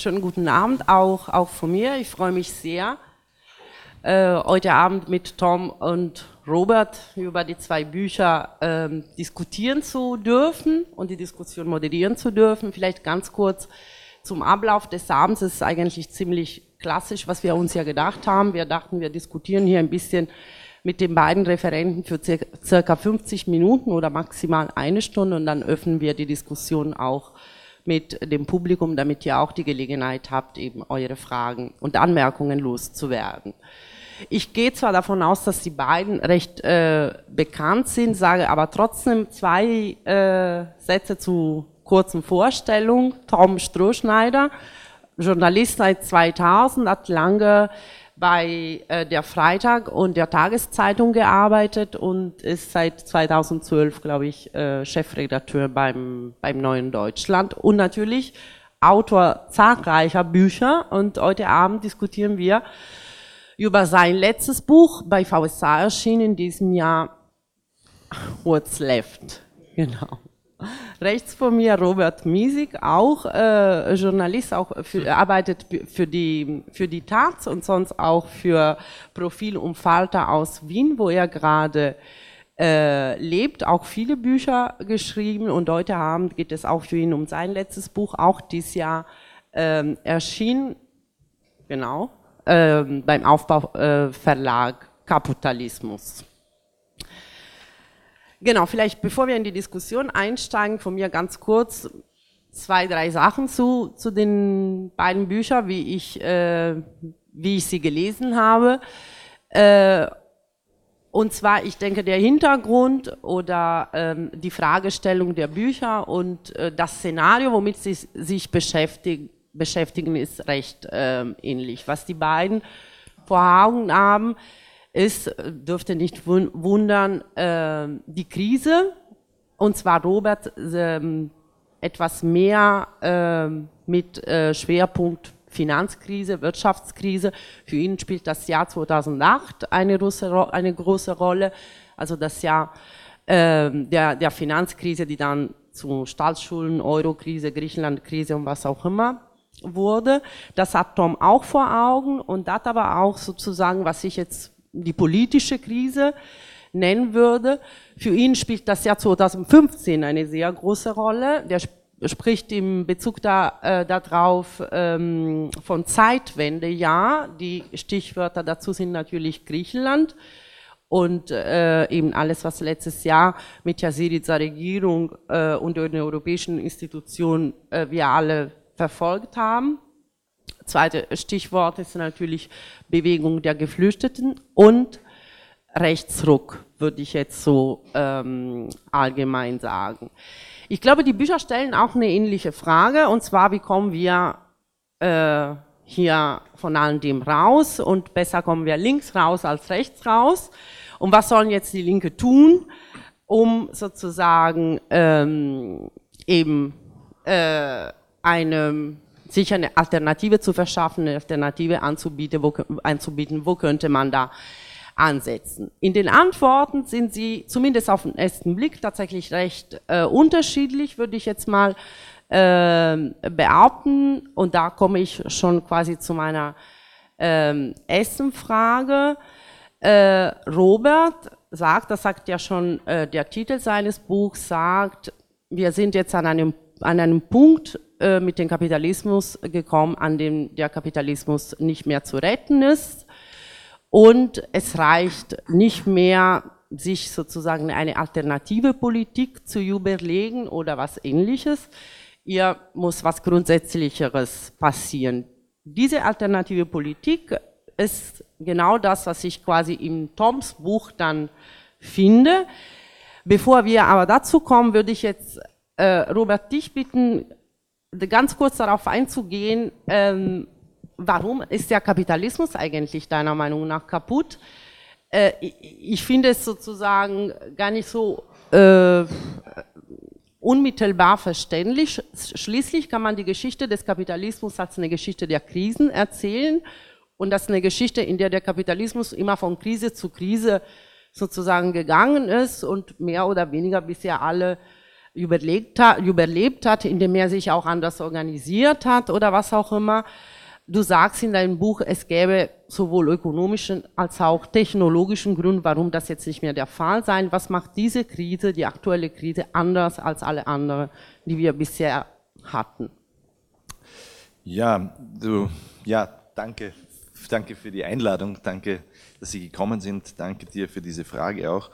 Schönen guten Abend, auch von mir. Ich freue mich sehr, heute Abend mit Tom und Robert über die zwei Bücher diskutieren zu dürfen und die Diskussion moderieren zu dürfen. Vielleicht ganz kurz zum Ablauf des Abends. Es ist eigentlich ziemlich klassisch, was wir uns ja gedacht haben. Wir dachten, wir diskutieren hier ein bisschen mit den beiden Referenten für circa 50 Minuten oder maximal eine Stunde und dann öffnen wir die Diskussion auch mit dem Publikum, damit ihr auch die Gelegenheit habt, eben eure Fragen und Anmerkungen loszuwerden. Ich gehe zwar davon aus, dass die beiden recht bekannt sind, sage aber trotzdem zwei Sätze zu kurzen Vorstellung. Tom Strohschneider, Journalist seit 2000, hat lange bei der Freitag und der Tageszeitung gearbeitet und ist seit 2012, glaube ich, Chefredakteur beim Neuen Deutschland und natürlich Autor zahlreicher Bücher. Und heute Abend diskutieren wir über sein letztes Buch, bei VSA erschienen in diesem Jahr, What's Left? Genau. Rechts von mir Robert Misik, auch Journalist, arbeitet für die TAZ und sonst auch für Profil und Falter aus Wien, wo er gerade lebt, auch viele Bücher geschrieben und heute Abend geht es auch für ihn um sein letztes Buch, auch dieses Jahr erschienen, genau, beim Aufbau Verlag Kaputtalismus. Genau, vielleicht bevor wir in die Diskussion einsteigen, von mir ganz kurz zwei, drei Sachen zu den beiden Büchern, wie ich sie gelesen habe. Und zwar, ich denke, der Hintergrund oder die Fragestellung der Bücher und das Szenario, womit sie sich beschäftigen, ist recht ähnlich. Was die beiden vor Augen haben, ist, dürfte nicht wundern, die Krise, und zwar Robert etwas mehr mit Schwerpunkt Finanzkrise, Wirtschaftskrise. Für ihn spielt das Jahr 2008 eine große Rolle, also das Jahr der Finanzkrise, die dann zu Staatsschulden, Eurokrise, Griechenlandkrise und was auch immer wurde. Das hat Tom auch vor Augen und hat aber auch sozusagen, was ich jetzt die politische Krise nennen würde. Für ihn spielt das Jahr 2015 eine sehr große Rolle. Der spricht im Bezug darauf von Zeitwende, ja. Die Stichwörter dazu sind natürlich Griechenland und eben alles, was letztes Jahr mit der Syriza Regierung und den europäischen Institutionen wir alle verfolgt haben. Zweite Stichwort ist natürlich Bewegung der Geflüchteten und Rechtsruck, würde ich jetzt so allgemein sagen. Ich glaube, die Bücher stellen auch eine ähnliche Frage, und zwar, wie kommen wir hier von all dem raus, und besser kommen wir links raus als rechts raus, und was sollen jetzt die Linke tun, um sozusagen sich eine Alternative zu verschaffen, eine Alternative anzubieten, wo könnte man da ansetzen. In den Antworten sind sie zumindest auf den ersten Blick tatsächlich recht unterschiedlich, würde ich jetzt mal behaupten. Und da komme ich schon quasi zu meiner ersten Frage. Robert sagt, das sagt ja schon der Titel seines Buchs, sagt, wir sind jetzt an einem Punkt mit dem Kapitalismus gekommen, an dem der Kapitalismus nicht mehr zu retten ist. Und es reicht nicht mehr, sich sozusagen eine alternative Politik zu überlegen oder was Ähnliches. Hier muss was Grundsätzlicheres passieren. Diese alternative Politik ist genau das, was ich quasi in Toms Buch dann finde. Bevor wir aber dazu kommen, würde ich jetzt Robert, dich bitten, ganz kurz darauf einzugehen, warum ist der Kapitalismus eigentlich deiner Meinung nach kaputt? Ich finde es sozusagen gar nicht so unmittelbar verständlich. Schließlich kann man die Geschichte des Kapitalismus als eine Geschichte der Krisen erzählen und das ist eine Geschichte, in der der Kapitalismus immer von Krise zu Krise sozusagen gegangen ist und mehr oder weniger bisher alle überlebt hat, indem er sich auch anders organisiert hat oder was auch immer. Du sagst in deinem Buch, es gäbe sowohl ökonomischen als auch technologischen Grund, warum das jetzt nicht mehr der Fall sein. Was macht diese Krise, die aktuelle Krise, anders als alle anderen, die wir bisher hatten? Danke. Danke für die Einladung. Danke, dass Sie gekommen sind. Danke dir für diese Frage auch.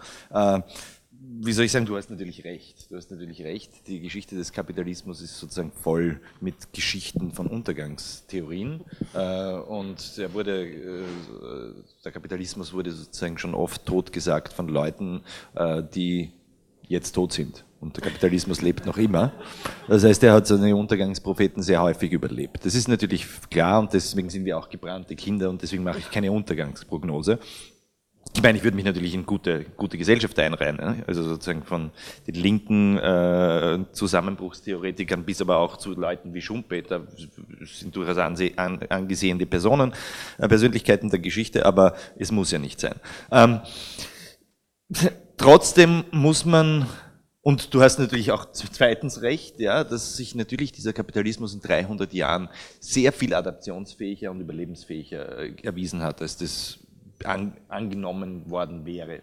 Wie soll ich sagen, du hast natürlich recht. Die Geschichte des Kapitalismus ist sozusagen voll mit Geschichten von Untergangstheorien. Und der Kapitalismus wurde sozusagen schon oft totgesagt von Leuten, die jetzt tot sind. Und der Kapitalismus lebt noch immer. Das heißt, er hat seine Untergangspropheten sehr häufig überlebt. Das ist natürlich klar und deswegen sind wir auch gebrannte Kinder und deswegen mache ich keine Untergangsprognose. Ich meine, ich würde mich natürlich in gute Gesellschaft einreihen, also sozusagen von den linken Zusammenbruchstheoretikern bis aber auch zu Leuten wie Schumpeter, sind durchaus angesehene Personen, Persönlichkeiten der Geschichte, aber es muss ja nicht sein. Trotzdem muss man, und du hast natürlich auch zweitens recht, ja, dass sich natürlich dieser Kapitalismus in 300 Jahren sehr viel adaptionsfähiger und überlebensfähiger erwiesen hat, als das angenommen worden wäre,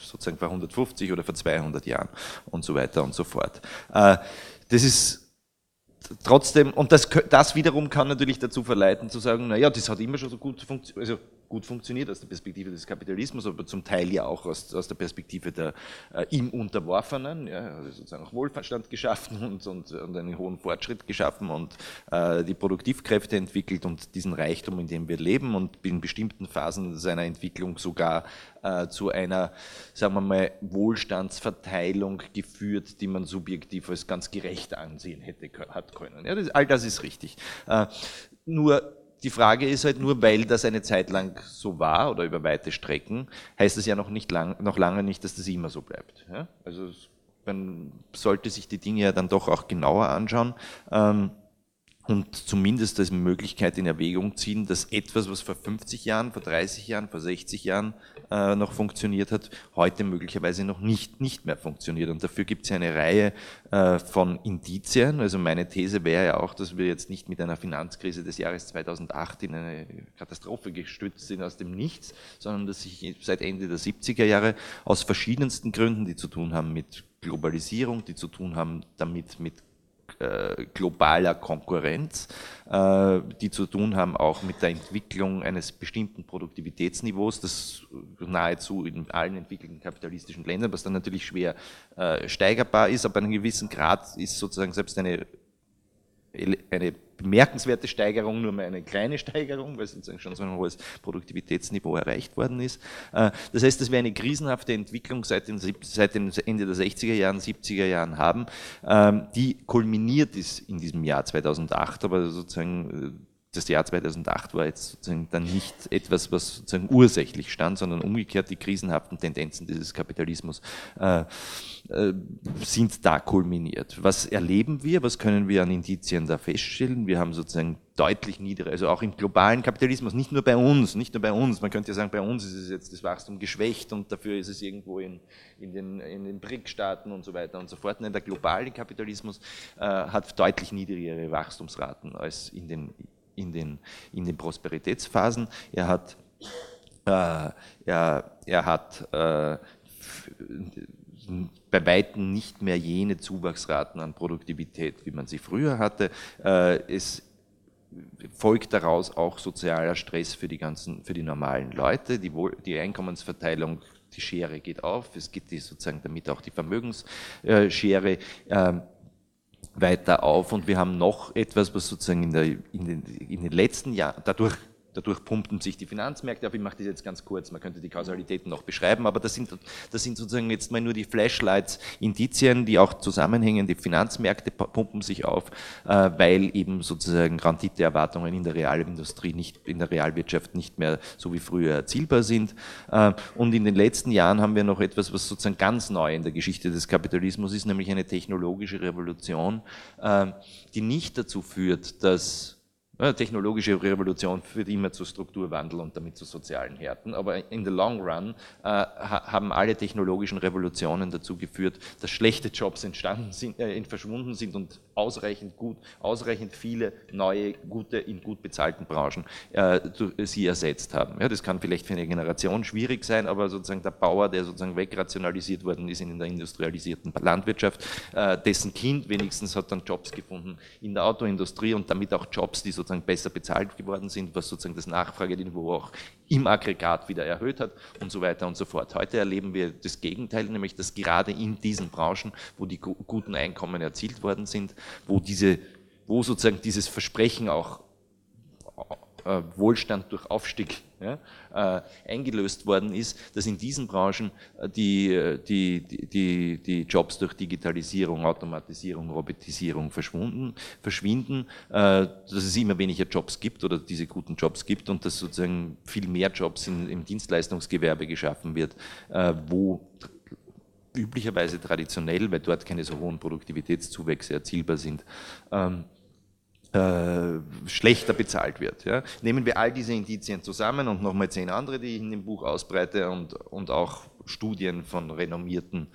sozusagen vor 150 oder vor 200 Jahren und so weiter und so fort. Das ist trotzdem, und das wiederum kann natürlich dazu verleiten, zu sagen, naja, das hat immer schon so gut funktioniert, also gut funktioniert aus der Perspektive des Kapitalismus, aber zum Teil ja auch aus der Perspektive der ihm Unterworfenen, ja, also sozusagen auch Wohlstand geschaffen und einen hohen Fortschritt geschaffen und die Produktivkräfte entwickelt und diesen Reichtum, in dem wir leben und in bestimmten Phasen seiner Entwicklung sogar zu einer, sagen wir mal, Wohlstandsverteilung geführt, die man subjektiv als ganz gerecht ansehen hätte können. Ja, all das ist richtig. Nur die Frage ist halt, nur weil das eine Zeit lang so war oder über weite Strecken, heißt das ja noch lange nicht, dass das immer so bleibt. Ja? Also man sollte sich die Dinge ja dann doch auch genauer anschauen und zumindest als Möglichkeit in Erwägung ziehen, dass etwas, was vor 50 Jahren, vor 30 Jahren, vor 60 Jahren noch funktioniert hat, heute möglicherweise noch nicht mehr funktioniert. Und dafür gibt es ja eine Reihe von Indizien. Also meine These wäre ja auch, dass wir jetzt nicht mit einer Finanzkrise des Jahres 2008 in eine Katastrophe gestürzt sind aus dem Nichts, sondern dass sich seit Ende der 70er Jahre aus verschiedensten Gründen, die zu tun haben mit Globalisierung, die zu tun haben damit mit globaler Konkurrenz, die zu tun haben auch mit der Entwicklung eines bestimmten Produktivitätsniveaus, das nahezu in allen entwickelten kapitalistischen Ländern, was dann natürlich schwer steigerbar ist, aber an einem gewissen Grad ist sozusagen selbst eine bemerkenswerte Steigerung nur mal eine kleine Steigerung, weil sozusagen schon so ein hohes Produktivitätsniveau erreicht worden ist. Das heißt, dass wir eine krisenhafte Entwicklung seit dem Ende der 60er Jahren, 70er Jahren haben, die kulminiert ist in diesem Jahr 2008, aber sozusagen das Jahr 2008 war jetzt sozusagen dann nicht etwas, was sozusagen ursächlich stand, sondern umgekehrt die krisenhaften Tendenzen dieses Kapitalismus sind da kulminiert. Was erleben wir? Was können wir an Indizien da feststellen? Wir haben sozusagen deutlich niedere, also auch im globalen Kapitalismus, nicht nur bei uns, man könnte ja sagen, bei uns ist es jetzt das Wachstum geschwächt und dafür ist es irgendwo in den BRIC-Staaten und so weiter und so fort. Nein, der globale Kapitalismus hat deutlich niedrigere Wachstumsraten als in den Prosperitätsphasen. Er hat bei Weitem nicht mehr jene Zuwachsraten an Produktivität, wie man sie früher hatte. Es folgt daraus auch sozialer Stress für die normalen Leute. Die Einkommensverteilung, die Schere geht auf. Es geht sozusagen damit auch die Vermögensschere weiter auf. Und wir haben noch etwas, was sozusagen in den letzten Jahren dadurch pumpen sich die Finanzmärkte auf. Ich mache das jetzt ganz kurz, man könnte die Kausalitäten noch beschreiben, aber das sind sozusagen jetzt mal nur die Flashlights, Indizien, die auch zusammenhängen. Die Finanzmärkte pumpen sich auf, weil eben sozusagen Renditeerwartungen in der Realindustrie, in der Realwirtschaft nicht mehr so wie früher erzielbar sind. Und in den letzten Jahren haben wir noch etwas, was sozusagen ganz neu in der Geschichte des Kapitalismus ist, nämlich eine technologische Revolution, die nicht dazu führt, dass Technologische Revolution führt immer zu Strukturwandel und damit zu sozialen Härten, aber in the long run haben alle technologischen Revolutionen dazu geführt, dass schlechte Jobs entstanden sind, verschwunden sind und ausreichend viele neue, gute, in gut bezahlten Branchen sie ersetzt haben. Ja, das kann vielleicht für eine Generation schwierig sein, aber sozusagen der Bauer, der sozusagen wegrationalisiert worden ist in der industrialisierten Landwirtschaft, dessen Kind wenigstens hat dann Jobs gefunden in der Autoindustrie und damit auch Jobs, die sozusagen besser bezahlt geworden sind, was sozusagen das Nachfrageniveau auch im Aggregat wieder erhöht hat und so weiter und so fort. Heute erleben wir das Gegenteil, nämlich dass gerade in diesen Branchen, wo die guten Einkommen erzielt worden sind, wo sozusagen dieses Versprechen auch Wohlstand durch Aufstieg eingelöst worden ist, dass in diesen Branchen die Jobs durch Digitalisierung, Automatisierung, Robotisierung verschwinden, dass es immer weniger Jobs gibt oder diese guten Jobs gibt und dass sozusagen viel mehr Jobs im Dienstleistungsgewerbe geschaffen wird, wo üblicherweise traditionell, weil dort keine so hohen Produktivitätszuwächse erzielbar sind, schlechter bezahlt wird. Ja. Nehmen wir all diese Indizien zusammen und nochmal 10 andere, die ich in dem Buch ausbreite und auch Studien von renommierten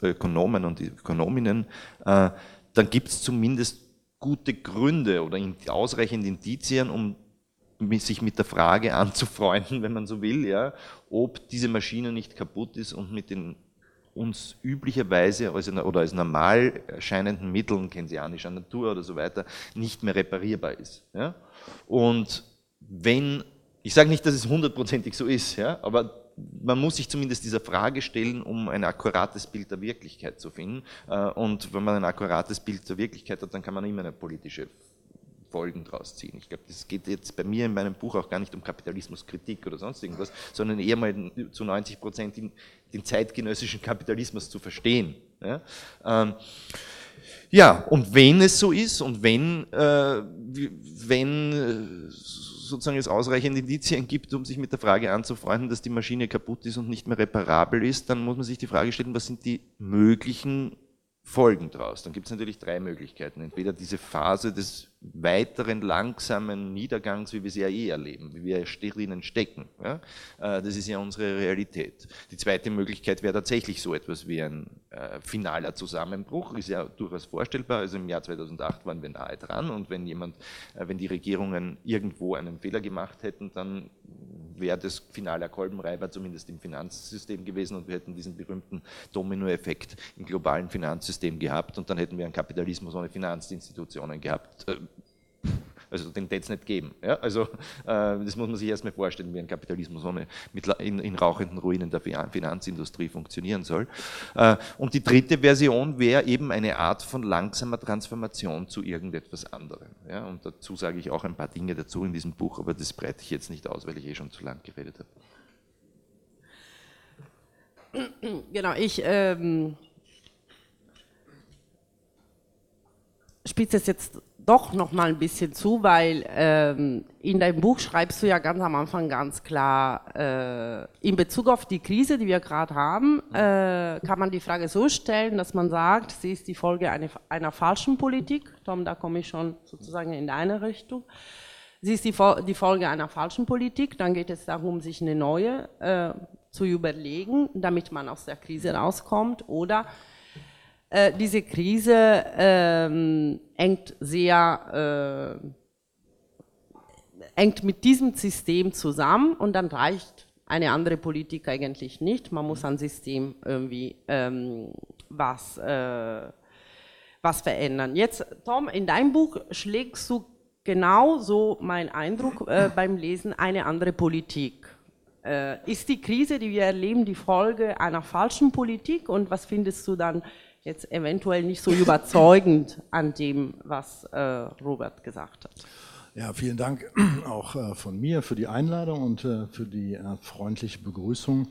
Ökonomen und Ökonominnen, dann gibt es zumindest gute Gründe oder ausreichend Indizien, um sich mit der Frage anzufreunden, wenn man so will, ja, ob diese Maschine nicht kaputt ist und mit den uns üblicherweise als normal erscheinenden Mitteln keynesianischer Natur oder so weiter nicht mehr reparierbar ist. Ja? Und wenn, ich sage nicht, dass es hundertprozentig so ist, ja? Aber man muss sich zumindest dieser Frage stellen, um ein akkurates Bild der Wirklichkeit zu finden. Und wenn man ein akkurates Bild der Wirklichkeit hat, dann kann man immer eine politische Folgen draus ziehen. Ich glaube, das geht jetzt bei mir in meinem Buch auch gar nicht um Kapitalismuskritik oder sonst irgendwas, sondern eher mal zu 90% den zeitgenössischen Kapitalismus zu verstehen. Ja? Ja, und wenn es so ist und wenn sozusagen es ausreichende Indizien gibt, um sich mit der Frage anzufreunden, dass die Maschine kaputt ist und nicht mehr reparabel ist, dann muss man sich die Frage stellen, was sind die möglichen Folgen daraus. Dann gibt es natürlich 3 Möglichkeiten. Entweder diese Phase des weiteren langsamen Niedergangs, wie wir sie ja erleben, wie wir drinnen stecken. Ja? Das ist ja unsere Realität. Die zweite Möglichkeit wäre tatsächlich so etwas wie ein finaler Zusammenbruch, ist ja durchaus vorstellbar. Also im Jahr 2008 waren wir nahe dran und wenn die Regierungen irgendwo einen Fehler gemacht hätten, dann wäre das finaler Kolbenreiber zumindest im Finanzsystem gewesen und wir hätten diesen berühmten Dominoeffekt im globalen Finanzsystem gehabt und dann hätten wir einen Kapitalismus ohne Finanzinstitutionen gehabt. Also den wird es nicht geben. Ja? Also das muss man sich erstmal vorstellen, wie ein Kapitalismus ohne in rauchenden Ruinen der Finanzindustrie funktionieren soll. Und die dritte Version wäre eben eine Art von langsamer Transformation zu irgendetwas anderem. Ja? Und dazu sage ich auch ein paar Dinge dazu in diesem Buch, aber das breite ich jetzt nicht aus, weil ich schon zu lang geredet habe. Genau, ich spitze es jetzt doch noch mal ein bisschen zu, weil in deinem Buch schreibst du ja ganz am Anfang ganz klar, in Bezug auf die Krise, die wir gerade haben, kann man die Frage so stellen, dass man sagt, sie ist die Folge einer falschen Politik. Tom, da komme ich schon sozusagen in deine Richtung. Sie ist die Folge einer falschen Politik, dann geht es darum, sich eine neue zu überlegen, damit man aus der Krise rauskommt oder diese Krise hängt mit diesem System zusammen und dann reicht eine andere Politik eigentlich nicht. Man muss am System irgendwie was verändern. Jetzt, Tom, in deinem Buch schlägst du genau so, mein Eindruck beim Lesen, eine andere Politik. Ist die Krise, die wir erleben, die Folge einer falschen Politik und was findest du dann jetzt eventuell nicht so überzeugend an dem, was Robert gesagt hat? Ja, vielen Dank auch von mir für die Einladung und für die freundliche Begrüßung.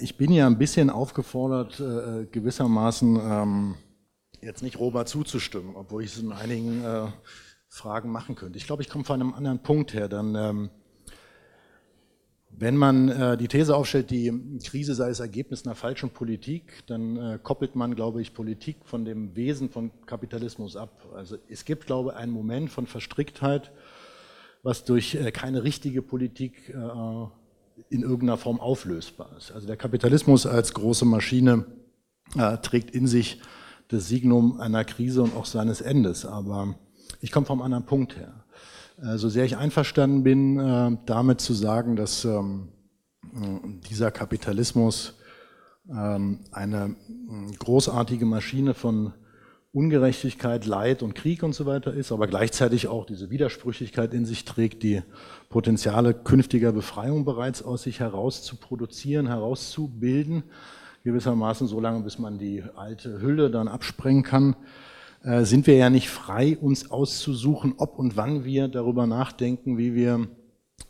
Ich bin ja ein bisschen aufgefordert, gewissermaßen jetzt nicht Robert zuzustimmen, obwohl ich es in einigen Fragen machen könnte. Ich glaube, ich komme von einem anderen Punkt her, dann Wenn man die These aufstellt, die Krise sei das Ergebnis einer falschen Politik, dann koppelt man, glaube ich, Politik von dem Wesen von Kapitalismus ab. Also es gibt, glaube ich, einen Moment von Verstricktheit, was durch keine richtige Politik in irgendeiner Form auflösbar ist. Also der Kapitalismus als große Maschine trägt in sich das Signum einer Krise und auch seines Endes. Aber ich komme vom anderen Punkt her. So sehr ich einverstanden bin, damit zu sagen, dass dieser Kapitalismus eine großartige Maschine von Ungerechtigkeit, Leid und Krieg und so weiter ist, aber gleichzeitig auch diese Widersprüchlichkeit in sich trägt, die Potenziale künftiger Befreiung bereits aus sich heraus zu produzieren, herauszubilden, gewissermaßen so lange, bis man die alte Hülle dann absprengen kann, sind wir ja nicht frei, uns auszusuchen, ob und wann wir darüber nachdenken, wie wir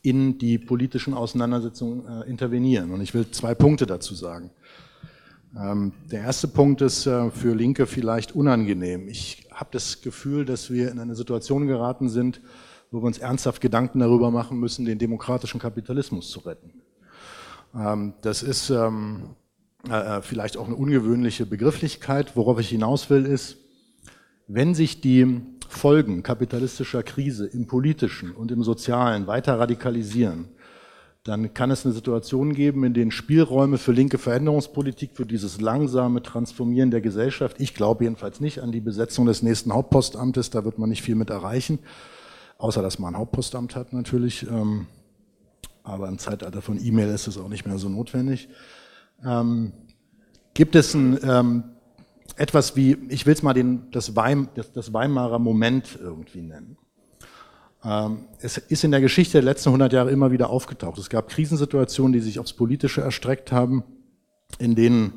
in die politischen Auseinandersetzungen intervenieren. Und ich will zwei Punkte dazu sagen. Der erste Punkt ist für Linke vielleicht unangenehm. Ich habe das Gefühl, dass wir in eine Situation geraten sind, wo wir uns ernsthaft Gedanken darüber machen müssen, den demokratischen Kapitalismus zu retten. Das ist vielleicht auch eine ungewöhnliche Begrifflichkeit. Worauf ich hinaus will, ist, wenn sich die Folgen kapitalistischer Krise im Politischen und im Sozialen weiter radikalisieren, dann kann es eine Situation geben, in denen Spielräume für linke Veränderungspolitik, für dieses langsame Transformieren der Gesellschaft, ich glaube jedenfalls nicht an die Besetzung des nächsten Hauptpostamtes, da wird man nicht viel mit erreichen, außer dass man ein Hauptpostamt hat natürlich, aber im Zeitalter von E-Mail ist das auch nicht mehr so notwendig. Gibt es etwas wie, ich will es mal das Weimarer Moment irgendwie nennen. Es ist in der Geschichte der letzten 100 Jahre immer wieder aufgetaucht. Es gab Krisensituationen, die sich aufs Politische erstreckt haben, in denen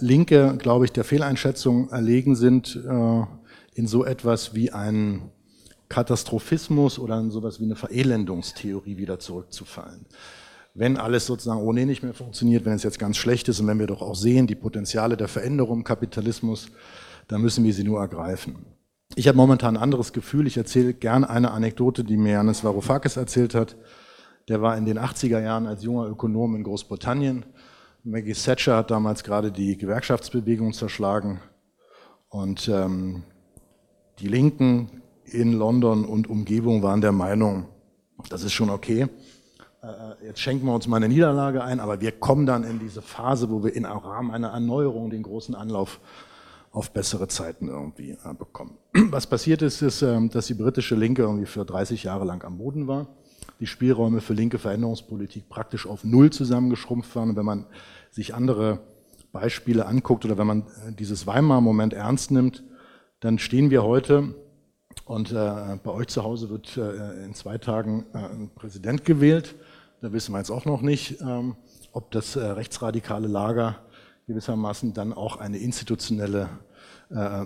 Linke, glaube ich, der Fehleinschätzung erlegen sind, in so etwas wie einen Katastrophismus oder in so etwas wie eine Verelendungstheorie wieder zurückzufallen. Wenn alles sozusagen ohnehin nicht mehr funktioniert, wenn es jetzt ganz schlecht ist und wenn wir doch auch sehen, die Potenziale der Veränderung im Kapitalismus, dann müssen wir sie nur ergreifen. Ich habe momentan ein anderes Gefühl. Ich erzähle gerne eine Anekdote, die mir Janis Varoufakis erzählt hat. Der war in den 80er Jahren als junger Ökonom in Großbritannien. Maggie Thatcher hat damals gerade die Gewerkschaftsbewegung zerschlagen und die Linken in London und Umgebung waren der Meinung, das ist schon okay. Jetzt schenken wir uns mal eine Niederlage ein, aber wir kommen dann in diese Phase, wo wir im Rahmen einer Erneuerung den großen Anlauf auf bessere Zeiten irgendwie bekommen. Was passiert ist, ist, dass die britische Linke irgendwie für 30 Jahre lang am Boden war, die Spielräume für linke Veränderungspolitik praktisch auf Null zusammengeschrumpft waren. Und wenn man sich andere Beispiele anguckt oder wenn man dieses Weimarer Moment ernst nimmt, dann stehen wir heute, und bei euch zu Hause wird in 2 Tagen ein Präsident gewählt. Da wissen wir jetzt auch noch nicht, ob das rechtsradikale Lager gewissermaßen dann auch eine institutionelle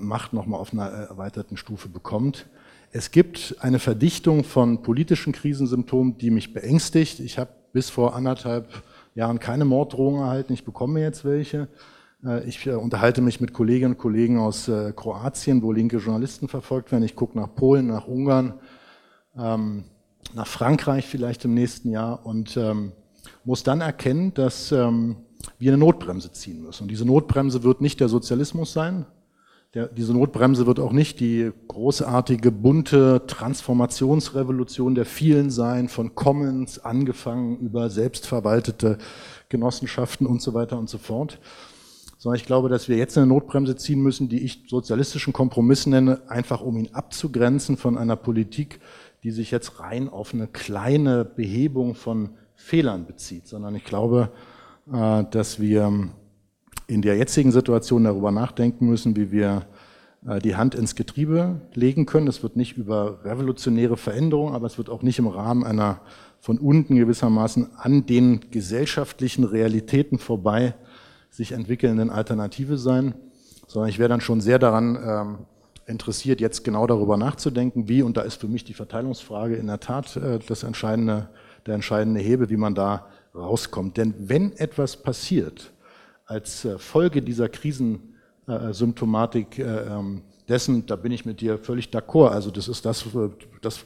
Macht nochmal auf einer erweiterten Stufe bekommt. Es gibt eine Verdichtung von politischen Krisensymptomen, die mich beängstigt. Ich habe bis vor anderthalb Jahren keine Morddrohungen erhalten, ich bekomme jetzt welche. Ich unterhalte mich mit Kolleginnen und Kollegen aus Kroatien, wo linke Journalisten verfolgt werden. Ich gucke nach Polen, nach Ungarn, nach Frankreich vielleicht im nächsten Jahr und muss dann erkennen, dass wir eine Notbremse ziehen müssen. Und diese Notbremse wird nicht der Sozialismus sein. Diese Notbremse wird auch nicht die großartige, bunte Transformationsrevolution der vielen sein, von Commons angefangen über selbstverwaltete Genossenschaften und so weiter und so fort. Sondern ich glaube, dass wir jetzt eine Notbremse ziehen müssen, die ich sozialistischen Kompromiss nenne, einfach um ihn abzugrenzen von einer Politik, die sich jetzt rein auf eine kleine Behebung von Fehlern bezieht, sondern ich glaube, dass wir in der jetzigen Situation darüber nachdenken müssen, wie wir die Hand ins Getriebe legen können. Es wird nicht über revolutionäre Veränderungen, aber es wird auch nicht im Rahmen einer von unten gewissermaßen an den gesellschaftlichen Realitäten vorbei sich entwickelnden Alternative sein, sondern ich wäre dann schon sehr daran interessiert, jetzt genau darüber nachzudenken, wie, und da ist für mich die Verteilungsfrage in der Tat der entscheidende Hebel, wie man da rauskommt. Denn wenn etwas passiert als Folge dieser Krisensymptomatik, dessen, da bin ich mit dir völlig d'accord, also das ist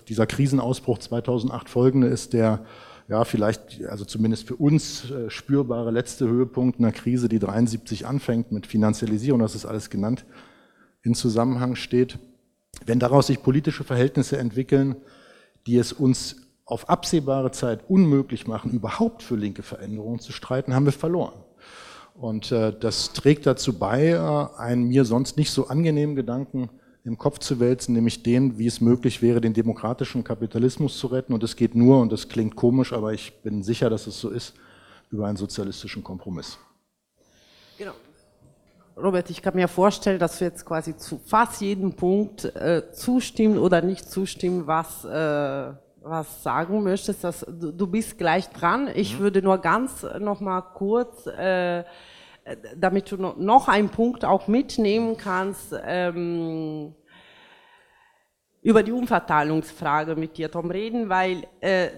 dieser Krisenausbruch 2008 folgende ist der ja, vielleicht, also zumindest für uns spürbare letzte Höhepunkt einer Krise, die 73 anfängt mit Finanzialisierung, das ist alles genannt, in Zusammenhang steht. Wenn daraus sich politische Verhältnisse entwickeln, die es uns auf absehbare Zeit unmöglich machen, überhaupt für linke Veränderungen zu streiten, haben wir verloren. Und das trägt dazu bei, einen mir sonst nicht so angenehmen Gedanken im Kopf zu wälzen, nämlich den, wie es möglich wäre, den demokratischen Kapitalismus zu retten. Und es geht nur, und das klingt komisch, aber ich bin sicher, dass es so ist, über einen sozialistischen Kompromiss. Genau. Robert, ich kann mir vorstellen, dass wir jetzt quasi zu fast jedem Punkt zustimmen oder nicht zustimmen, was sagen möchtest. Dass, du bist gleich dran. Ich würde nur ganz noch mal kurz, damit du noch einen Punkt auch mitnehmen kannst, über die Umverteilungsfrage mit dir, Tom, reden, weil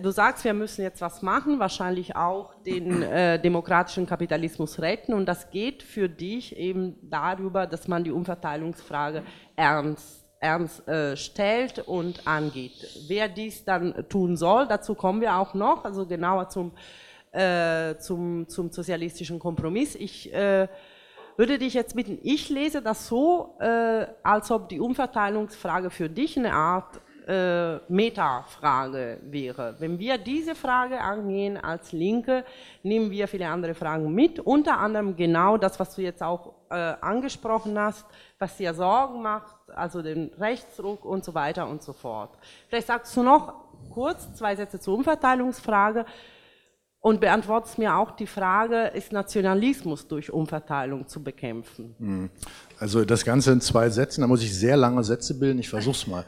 du sagst, wir müssen jetzt was machen, wahrscheinlich auch den demokratischen Kapitalismus retten, und das geht für dich eben darüber, dass man die Umverteilungsfrage ernst stellt und angeht. Wer dies dann tun soll, dazu kommen wir auch noch, also genauer zum sozialistischen Kompromiss. Ich würde dich jetzt bitten, ich lese das so, als ob die Umverteilungsfrage für dich eine Art Metafrage wäre. Wenn wir diese Frage angehen als Linke, nehmen wir viele andere Fragen mit, unter anderem genau das, was du jetzt auch angesprochen hast, was dir Sorgen macht, also den Rechtsruck und so weiter und so fort. Vielleicht sagst du noch kurz zwei Sätze zur Umverteilungsfrage. Und beantwortest mir auch die Frage, ist Nationalismus durch Umverteilung zu bekämpfen? Also das Ganze in zwei Sätzen, da muss ich sehr lange Sätze bilden, ich versuch's mal.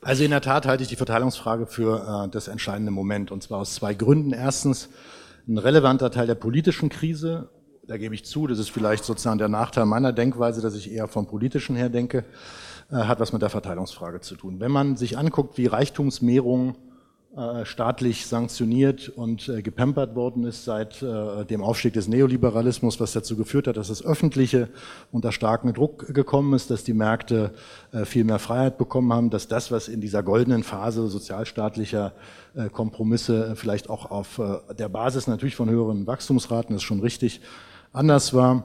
Also in der Tat halte ich die Verteilungsfrage für das entscheidende Moment, und zwar aus zwei Gründen. Erstens, ein relevanter Teil der politischen Krise, da gebe ich zu, das ist vielleicht sozusagen der Nachteil meiner Denkweise, dass ich eher vom Politischen her denke, hat was mit der Verteilungsfrage zu tun. Wenn man sich anguckt, wie Reichtumsmehrung staatlich sanktioniert und gepampert worden ist seit dem Aufstieg des Neoliberalismus, was dazu geführt hat, dass das Öffentliche unter starken Druck gekommen ist, dass die Märkte viel mehr Freiheit bekommen haben, dass das, was in dieser goldenen Phase sozialstaatlicher Kompromisse vielleicht auch auf der Basis natürlich von höheren Wachstumsraten, das ist schon richtig, anders war,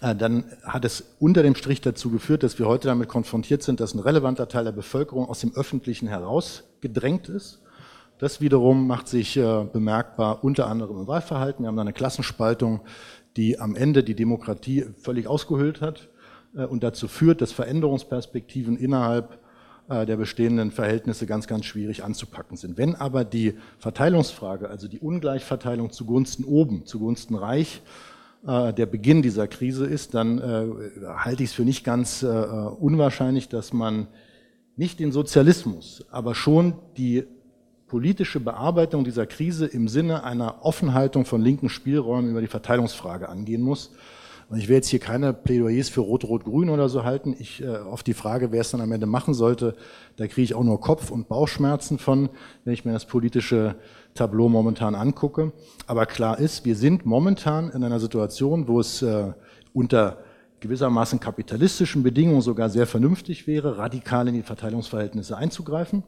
dann hat es unter dem Strich dazu geführt, dass wir heute damit konfrontiert sind, dass ein relevanter Teil der Bevölkerung aus dem Öffentlichen herausgedrängt ist. Das wiederum macht sich bemerkbar unter anderem im Wahlverhalten. Wir haben da eine Klassenspaltung, die am Ende die Demokratie völlig ausgehöhlt hat und dazu führt, dass Veränderungsperspektiven innerhalb der bestehenden Verhältnisse ganz, ganz schwierig anzupacken sind. Wenn aber die Verteilungsfrage, also die Ungleichverteilung zugunsten oben, zugunsten Reich, der Beginn dieser Krise ist, dann halte ich es für nicht ganz unwahrscheinlich, dass man nicht den Sozialismus, aber schon die politische Bearbeitung dieser Krise im Sinne einer Offenhaltung von linken Spielräumen über die Verteilungsfrage angehen muss. Und ich will jetzt hier keine Plädoyers für Rot-Rot-Grün oder so halten. Auf die Frage, wer es dann am Ende machen sollte, da kriege ich auch nur Kopf- und Bauchschmerzen von, wenn ich mir das politische Tableau momentan angucke. Aber klar ist, wir sind momentan in einer Situation, wo es unter gewissermaßen kapitalistischen Bedingungen sogar sehr vernünftig wäre, radikal in die Verteilungsverhältnisse einzugreifen.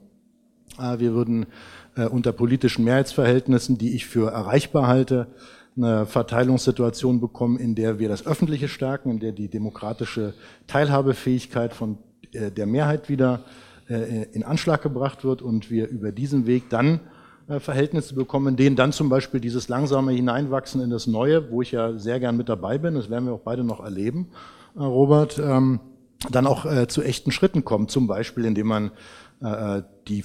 Wir würden unter politischen Mehrheitsverhältnissen, die ich für erreichbar halte, eine Verteilungssituation bekommen, in der wir das Öffentliche stärken, in der die demokratische Teilhabefähigkeit von der Mehrheit wieder in Anschlag gebracht wird und wir über diesen Weg dann Verhältnisse bekommen, in denen dann zum Beispiel dieses langsame Hineinwachsen in das Neue, wo ich ja sehr gern mit dabei bin, das werden wir auch beide noch erleben, Robert, dann auch zu echten Schritten kommen, zum Beispiel indem man die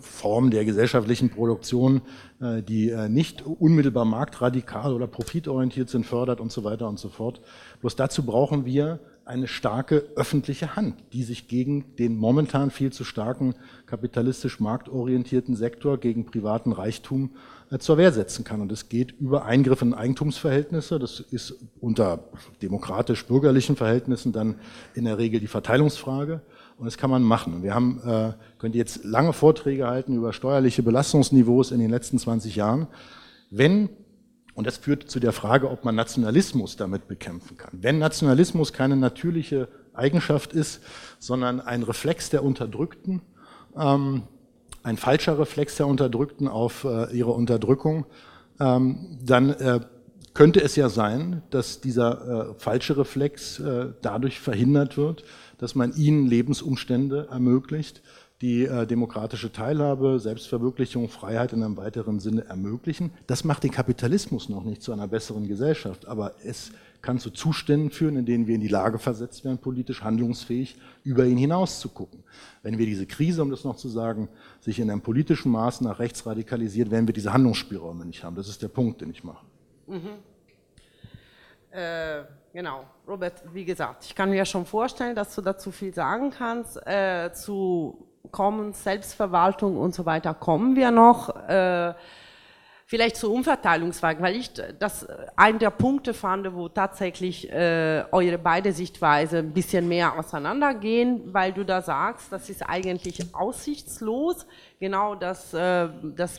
Form der gesellschaftlichen Produktion, die nicht unmittelbar marktradikal oder profitorientiert sind, fördert und so weiter und so fort. Bloß dazu brauchen wir eine starke öffentliche Hand, die sich gegen den momentan viel zu starken kapitalistisch marktorientierten Sektor, gegen privaten Reichtum zur Wehr setzen kann. Und es geht über Eingriffe in Eigentumsverhältnisse. Das ist unter demokratisch-bürgerlichen Verhältnissen dann in der Regel die Verteilungsfrage. Und das kann man machen. Wir haben, könnt ihr jetzt lange Vorträge halten über steuerliche Belastungsniveaus in den letzten 20 Jahren. Wenn, und das führt zu der Frage, ob man Nationalismus damit bekämpfen kann. Wenn Nationalismus keine natürliche Eigenschaft ist, sondern ein Reflex der Unterdrückten, ein falscher Reflex der Unterdrückten auf ihre Unterdrückung, dann könnte es ja sein, dass dieser falsche Reflex dadurch verhindert wird, dass man ihnen Lebensumstände ermöglicht, die demokratische Teilhabe, Selbstverwirklichung, Freiheit in einem weiteren Sinne ermöglichen. Das macht den Kapitalismus noch nicht zu einer besseren Gesellschaft, aber es kann zu Zuständen führen, in denen wir in die Lage versetzt werden, politisch handlungsfähig über ihn hinaus zu gucken. Wenn wir diese Krise, um das noch zu sagen, sich in einem politischen Maß nach rechts radikalisiert, werden wir diese Handlungsspielräume nicht haben. Das ist der Punkt, den ich mache. Genau, Robert, wie gesagt, ich kann mir schon vorstellen, dass du dazu viel sagen kannst. Zu Commons, Selbstverwaltung und so weiter kommen wir noch. Vielleicht zur Umverteilungsfrage, weil ich das einen der Punkte fand, wo tatsächlich eure beide Sichtweise ein bisschen mehr auseinandergehen, weil du da sagst, das ist eigentlich aussichtslos, genau das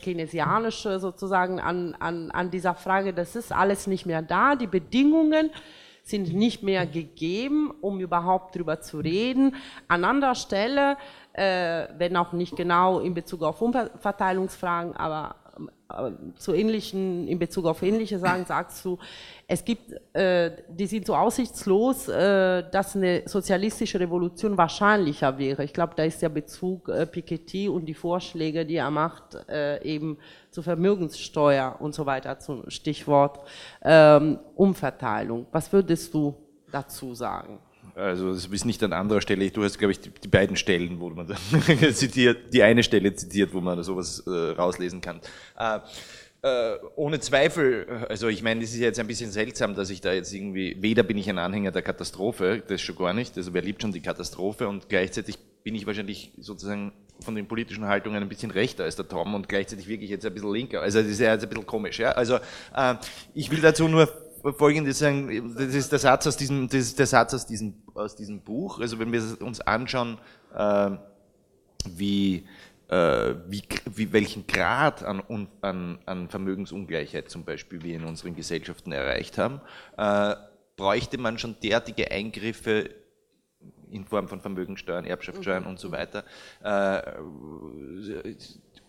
Keynesianische sozusagen an dieser Frage, das ist alles nicht mehr da, die Bedingungen sind nicht mehr gegeben, um überhaupt drüber zu reden. An anderer Stelle, wenn auch nicht genau in Bezug auf Umverteilungsfragen, aber zu ähnlichen, in Bezug auf ähnliche Sachen sagst du, es gibt, die sind so aussichtslos, dass eine sozialistische Revolution wahrscheinlicher wäre. Ich glaube, da ist der Bezug Piketty und die Vorschläge, die er macht, eben zur Vermögenssteuer und so weiter, zum Stichwort Umverteilung. Was würdest du dazu sagen? Also das ist nicht an anderer Stelle, du hast, glaube ich, die beiden Stellen, wo man zitiert, die eine Stelle zitiert, wo man sowas rauslesen kann. Ohne Zweifel, also ich meine, das ist jetzt ein bisschen seltsam, dass ich da jetzt irgendwie, weder bin ich ein Anhänger der Katastrophe, das schon gar nicht, also wer liebt schon die Katastrophe, und gleichzeitig bin ich wahrscheinlich sozusagen von den politischen Haltungen ein bisschen rechter als der Tom und gleichzeitig wirklich jetzt ein bisschen linker, also das ist ja jetzt ein bisschen komisch, ja? Also ich will dazu nur Folgendes sagen, das ist der Satz aus diesem Buch, also wenn wir uns anschauen, welchen Grad an Vermögensungleichheit zum Beispiel wir in unseren Gesellschaften erreicht haben, bräuchte man schon derartige Eingriffe in Form von Vermögenssteuern, Erbschaftssteuern und so weiter,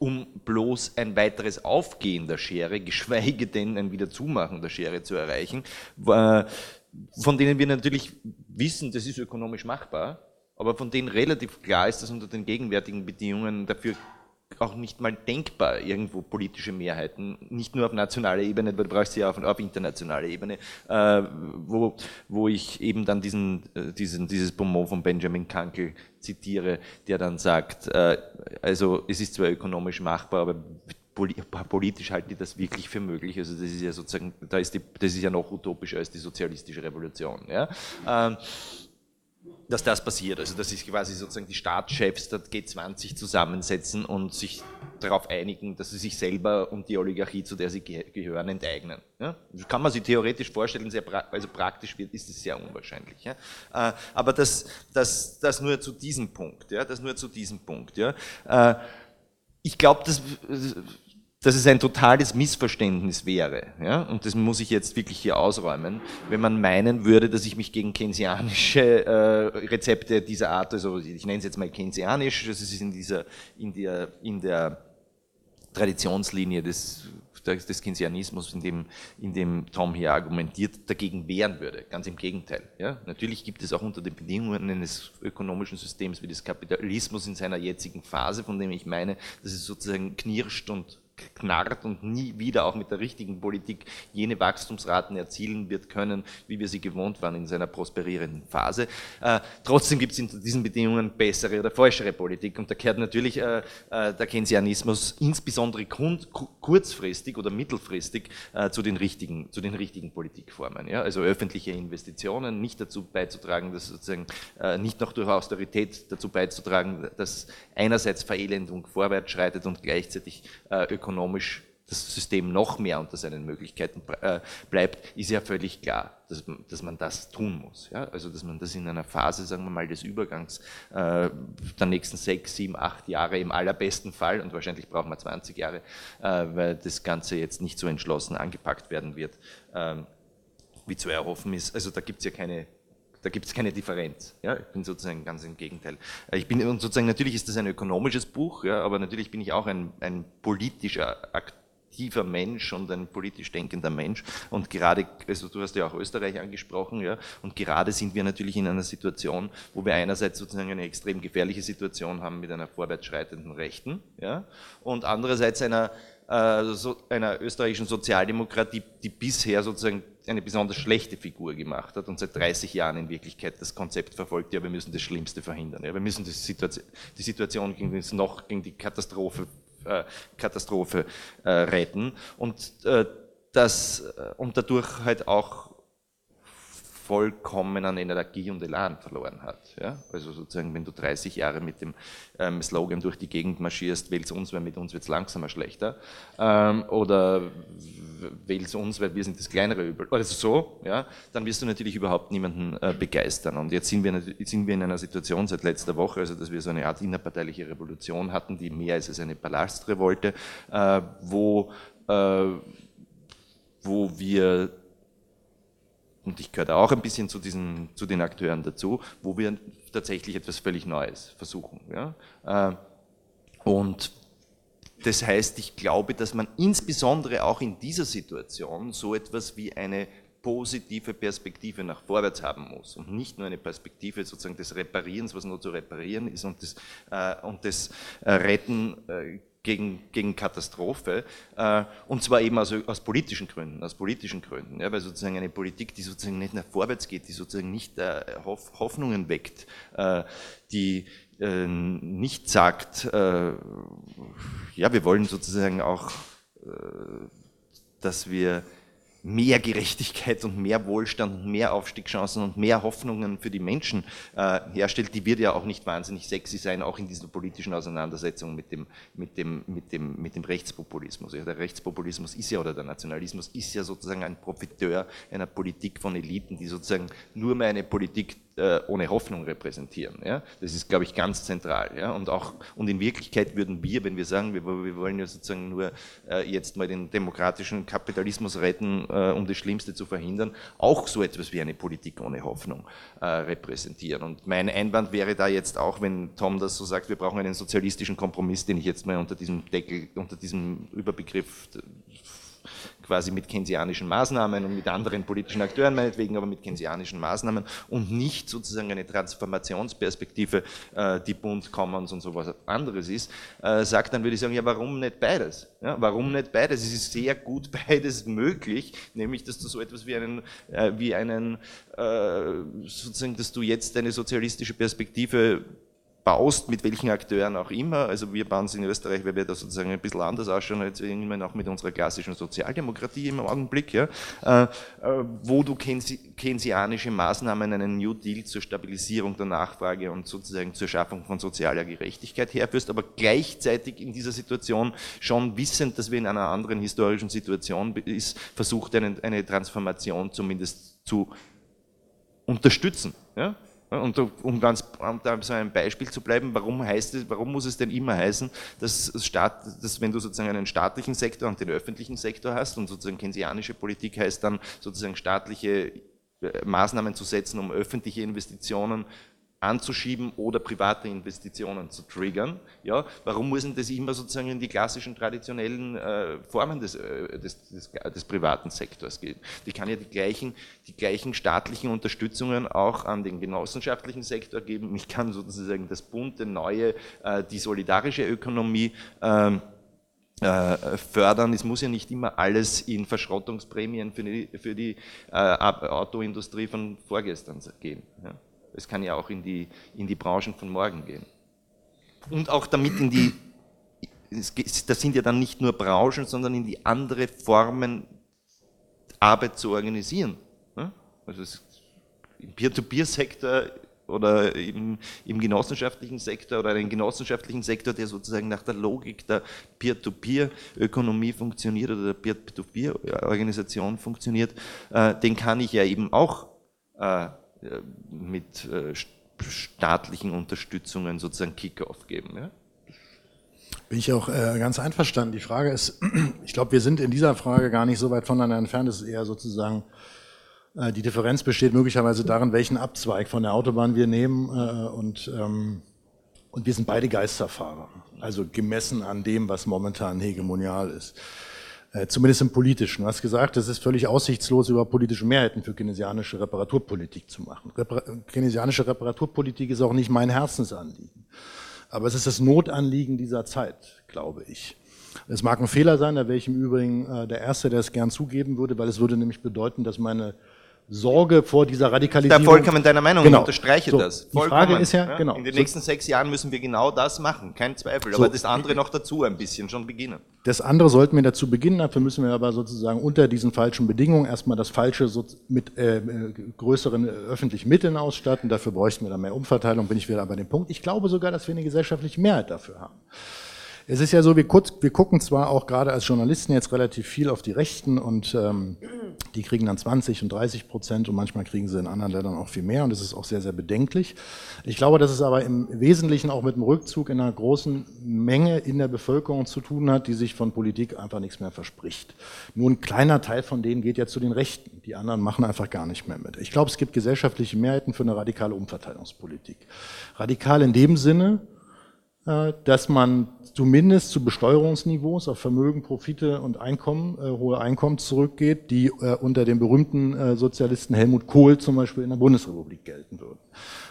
um bloß ein weiteres Aufgehen der Schere, geschweige denn ein Wiederzumachen der Schere zu erreichen, von denen wir natürlich wissen, das ist ökonomisch machbar, aber von denen relativ klar ist, dass unter den gegenwärtigen Bedingungen dafür auch nicht mal denkbar irgendwo politische Mehrheiten, nicht nur auf nationaler Ebene, du brauchst sie ja auf internationaler Ebene, wo ich eben dann dieses Bonmot von Benjamin Kankel zitiere, der dann sagt, also es ist zwar ökonomisch machbar, aber politisch halten die das wirklich für möglich, also das ist ja sozusagen, das ist ja noch utopischer als die sozialistische Revolution, ja? Dass das passiert, also dass sich quasi sozusagen die Staatschefs der G20 zusammensetzen und sich darauf einigen, dass sie sich selber und die Oligarchie, zu der sie gehören, enteignen. Ja? Kann man sich theoretisch vorstellen, also praktisch ist es sehr unwahrscheinlich. Ja? Aber das nur zu diesem Punkt. Ja? Das nur zu diesem Punkt. Ja? Ich glaube, dass es ein totales Missverständnis wäre, ja, und das muss ich jetzt wirklich hier ausräumen, wenn man meinen würde, dass ich mich gegen keynesianische Rezepte dieser Art, also ich nenne es jetzt mal keynesianisch, das ist in der Traditionslinie des Keynesianismus, in dem Tom hier argumentiert, dagegen wehren würde. Ganz im Gegenteil. Ja? Natürlich gibt es auch unter den Bedingungen eines ökonomischen Systems wie des Kapitalismus in seiner jetzigen Phase, von dem ich meine, dass es sozusagen knirscht und knarrt und nie wieder auch mit der richtigen Politik jene Wachstumsraten erzielen wird können, wie wir sie gewohnt waren in seiner prosperierenden Phase. Trotzdem gibt es unter diesen Bedingungen bessere oder falschere Politik, und da kehrt natürlich der Keynesianismus insbesondere kurzfristig oder mittelfristig zu den richtigen Politikformen. Ja? Also öffentliche Investitionen nicht dazu beizutragen, dass sozusagen nicht noch durch Austerität dazu beizutragen, dass einerseits Verelendung vorwärts schreitet und gleichzeitig ökonomisch das System noch mehr unter seinen Möglichkeiten bleibt, ist ja völlig klar, dass man das tun muss. Ja? Also dass man das in einer Phase, sagen wir mal, des Übergangs der nächsten 6, 7, 8 Jahre im allerbesten Fall, und wahrscheinlich brauchen wir 20 Jahre, weil das Ganze jetzt nicht so entschlossen angepackt werden wird, wie zu erhoffen ist. Also da gibt es ja keine Da gibt es keine Differenz. Ja? Ich bin sozusagen ganz im Gegenteil. Ich bin sozusagen, natürlich ist das ein ökonomisches Buch, ja, aber natürlich bin ich auch ein politischer aktiver Mensch und ein politisch denkender Mensch. Und gerade, also du hast ja auch Österreich angesprochen, ja, und gerade sind wir natürlich in einer Situation, wo wir einerseits sozusagen eine extrem gefährliche Situation haben mit einer vorwärtsschreitenden Rechten, ja, und andererseits einer österreichischen Sozialdemokratie, die bisher sozusagen eine besonders schlechte Figur gemacht hat und seit 30 Jahren in Wirklichkeit das Konzept verfolgt, ja, wir müssen das Schlimmste verhindern, ja, wir müssen die Situation gegen die Katastrophe retten und dadurch halt auch vollkommen an Energie und Elan verloren hat. Ja? Also sozusagen, wenn du 30 Jahre mit dem Slogan durch die Gegend marschierst, wähl's uns, weil mit uns wird's langsamer schlechter, oder wähl's uns, weil wir sind das kleinere Übel, also so, ja? Dann wirst du natürlich überhaupt niemanden begeistern. Und jetzt sind wir in einer Situation seit letzter Woche, also dass wir so eine Art innerparteiliche Revolution hatten, die mehr ist als eine Palastrevolte, wo wir, und ich gehöre da auch ein bisschen zu den Akteuren dazu, wo wir tatsächlich etwas völlig Neues versuchen. Ja? Und das heißt, ich glaube, dass man insbesondere auch in dieser Situation so etwas wie eine positive Perspektive nach vorwärts haben muss und nicht nur eine Perspektive sozusagen des Reparierens, was nur zu reparieren ist, und des Retten gegen Katastrophe, und zwar eben aus politischen Gründen, ja, weil sozusagen eine Politik, die sozusagen nicht nach vorwärts geht, die sozusagen nicht Hoffnungen weckt, die nicht sagt, ja, wir wollen sozusagen auch, dass wir mehr Gerechtigkeit und mehr Wohlstand und mehr Aufstiegschancen und mehr Hoffnungen für die Menschen herstellt, die wird ja auch nicht wahnsinnig sexy sein, auch in dieser politischen Auseinandersetzung mit dem Rechtspopulismus. Ja, der Rechtspopulismus ist ja, oder der Nationalismus ist ja sozusagen ein Profiteur einer Politik von Eliten, die sozusagen nur mehr eine Politik ohne Hoffnung repräsentieren. Ja? Das ist, glaube ich, ganz zentral. Ja? Und in Wirklichkeit würden wir, wenn wir sagen, wir wollen ja sozusagen nur jetzt mal den demokratischen Kapitalismus retten, um das Schlimmste zu verhindern, auch so etwas wie eine Politik ohne Hoffnung repräsentieren. Und mein Einwand wäre da jetzt auch, wenn Tom das so sagt, wir brauchen einen sozialistischen Kompromiss, den ich jetzt mal unter diesem Überbegriff quasi mit keynesianischen Maßnahmen und mit anderen politischen Akteuren meinetwegen, aber mit keynesianischen Maßnahmen und nicht sozusagen eine Transformationsperspektive, die Bund, Commons und sowas anderes ist, sagt, dann würde ich sagen, ja, warum nicht beides? Ja, warum nicht beides? Es ist sehr gut beides möglich, nämlich, dass du so etwas wie sozusagen, dass du jetzt eine sozialistische Perspektive baust, mit welchen Akteuren auch immer, also wir bauen es in Österreich, weil wir da sozusagen ein bisschen anders ausschauen, als irgendwann auch mit unserer klassischen Sozialdemokratie im Augenblick, ja, wo du keynesianische Maßnahmen, einen New Deal zur Stabilisierung der Nachfrage und sozusagen zur Schaffung von sozialer Gerechtigkeit herführst, aber gleichzeitig in dieser Situation schon wissend, dass wir in einer anderen historischen Situation ist, versucht eine Transformation zumindest zu unterstützen, ja. Und um da so ein Beispiel zu bleiben, warum muss es denn immer heißen, dass wenn du sozusagen einen staatlichen Sektor und den öffentlichen Sektor hast und sozusagen keynesianische Politik heißt dann sozusagen staatliche Maßnahmen zu setzen, um öffentliche Investitionen anzuschieben oder private Investitionen zu triggern, ja, warum muss denn das immer sozusagen in die klassischen, traditionellen Formen des privaten Sektors gehen? Die kann ja die gleichen staatlichen Unterstützungen auch an den genossenschaftlichen Sektor geben. Ich kann sozusagen das bunte, neue, die solidarische Ökonomie fördern. Es muss ja nicht immer alles in Verschrottungsprämien für die Autoindustrie von vorgestern gehen. Ja. Es kann ja auch in die Branchen von morgen gehen. Und auch damit das sind ja dann nicht nur Branchen, sondern in die andere Formen Arbeit zu organisieren. Also im Peer-to-Peer-Sektor oder im genossenschaftlichen Sektor oder einen genossenschaftlichen Sektor, der sozusagen nach der Logik der Peer-to-Peer-Ökonomie funktioniert oder der Peer-to-Peer-Organisation funktioniert, den kann ich ja eben auch mit staatlichen Unterstützungen sozusagen Kick-off geben. Ja? Bin ich auch ganz einverstanden. Die Frage ist, ich glaube, wir sind in dieser Frage gar nicht so weit voneinander entfernt. Es ist eher sozusagen Die Differenz besteht möglicherweise darin, welchen Abzweig von der Autobahn wir nehmen, und wir sind beide Geisterfahrer, also gemessen an dem, was momentan hegemonial ist. Zumindest im Politischen. Du hast gesagt, es ist völlig aussichtslos, über politische Mehrheiten für keynesianische Reparaturpolitik zu machen. Keynesianische Reparaturpolitik ist auch nicht mein Herzensanliegen. Aber es ist das Notanliegen dieser Zeit, glaube ich. Es mag ein Fehler sein, da wäre ich im Übrigen der Erste, der es gern zugeben würde, weil es würde nämlich bedeuten, dass meine Sorge vor dieser Radikalisierung... Da vollkommen deiner Meinung, genau. Ich unterstreiche so, das. Vollkommen. Die Frage ist ja, genau. In den nächsten 6 Jahren müssen wir genau das machen, kein Zweifel. So. Aber das andere noch dazu ein bisschen schon beginnen. Das andere sollten wir dazu beginnen, dafür müssen wir aber sozusagen unter diesen falschen Bedingungen erstmal das Falsche mit größeren öffentlichen Mitteln ausstatten. Dafür bräuchten wir dann mehr Umverteilung, bin ich wieder bei dem Punkt. Ich glaube sogar, dass wir eine gesellschaftliche Mehrheit dafür haben. Es ist ja so, wir gucken zwar auch gerade als Journalisten jetzt relativ viel auf die Rechten und die kriegen dann 20% und 30% und manchmal kriegen sie in anderen Ländern auch viel mehr und das ist auch sehr, sehr bedenklich. Ich glaube, dass es aber im Wesentlichen auch mit dem Rückzug in einer großen Menge in der Bevölkerung zu tun hat, die sich von Politik einfach nichts mehr verspricht. Nur ein kleiner Teil von denen geht ja zu den Rechten, die anderen machen einfach gar nicht mehr mit. Ich glaube, es gibt gesellschaftliche Mehrheiten für eine radikale Umverteilungspolitik. Radikal in dem Sinne, dass man zumindest zu Besteuerungsniveaus auf Vermögen, Profite und Einkommen, hohe Einkommen zurückgeht, die unter dem berühmten Sozialisten Helmut Kohl zum Beispiel in der Bundesrepublik gelten würden.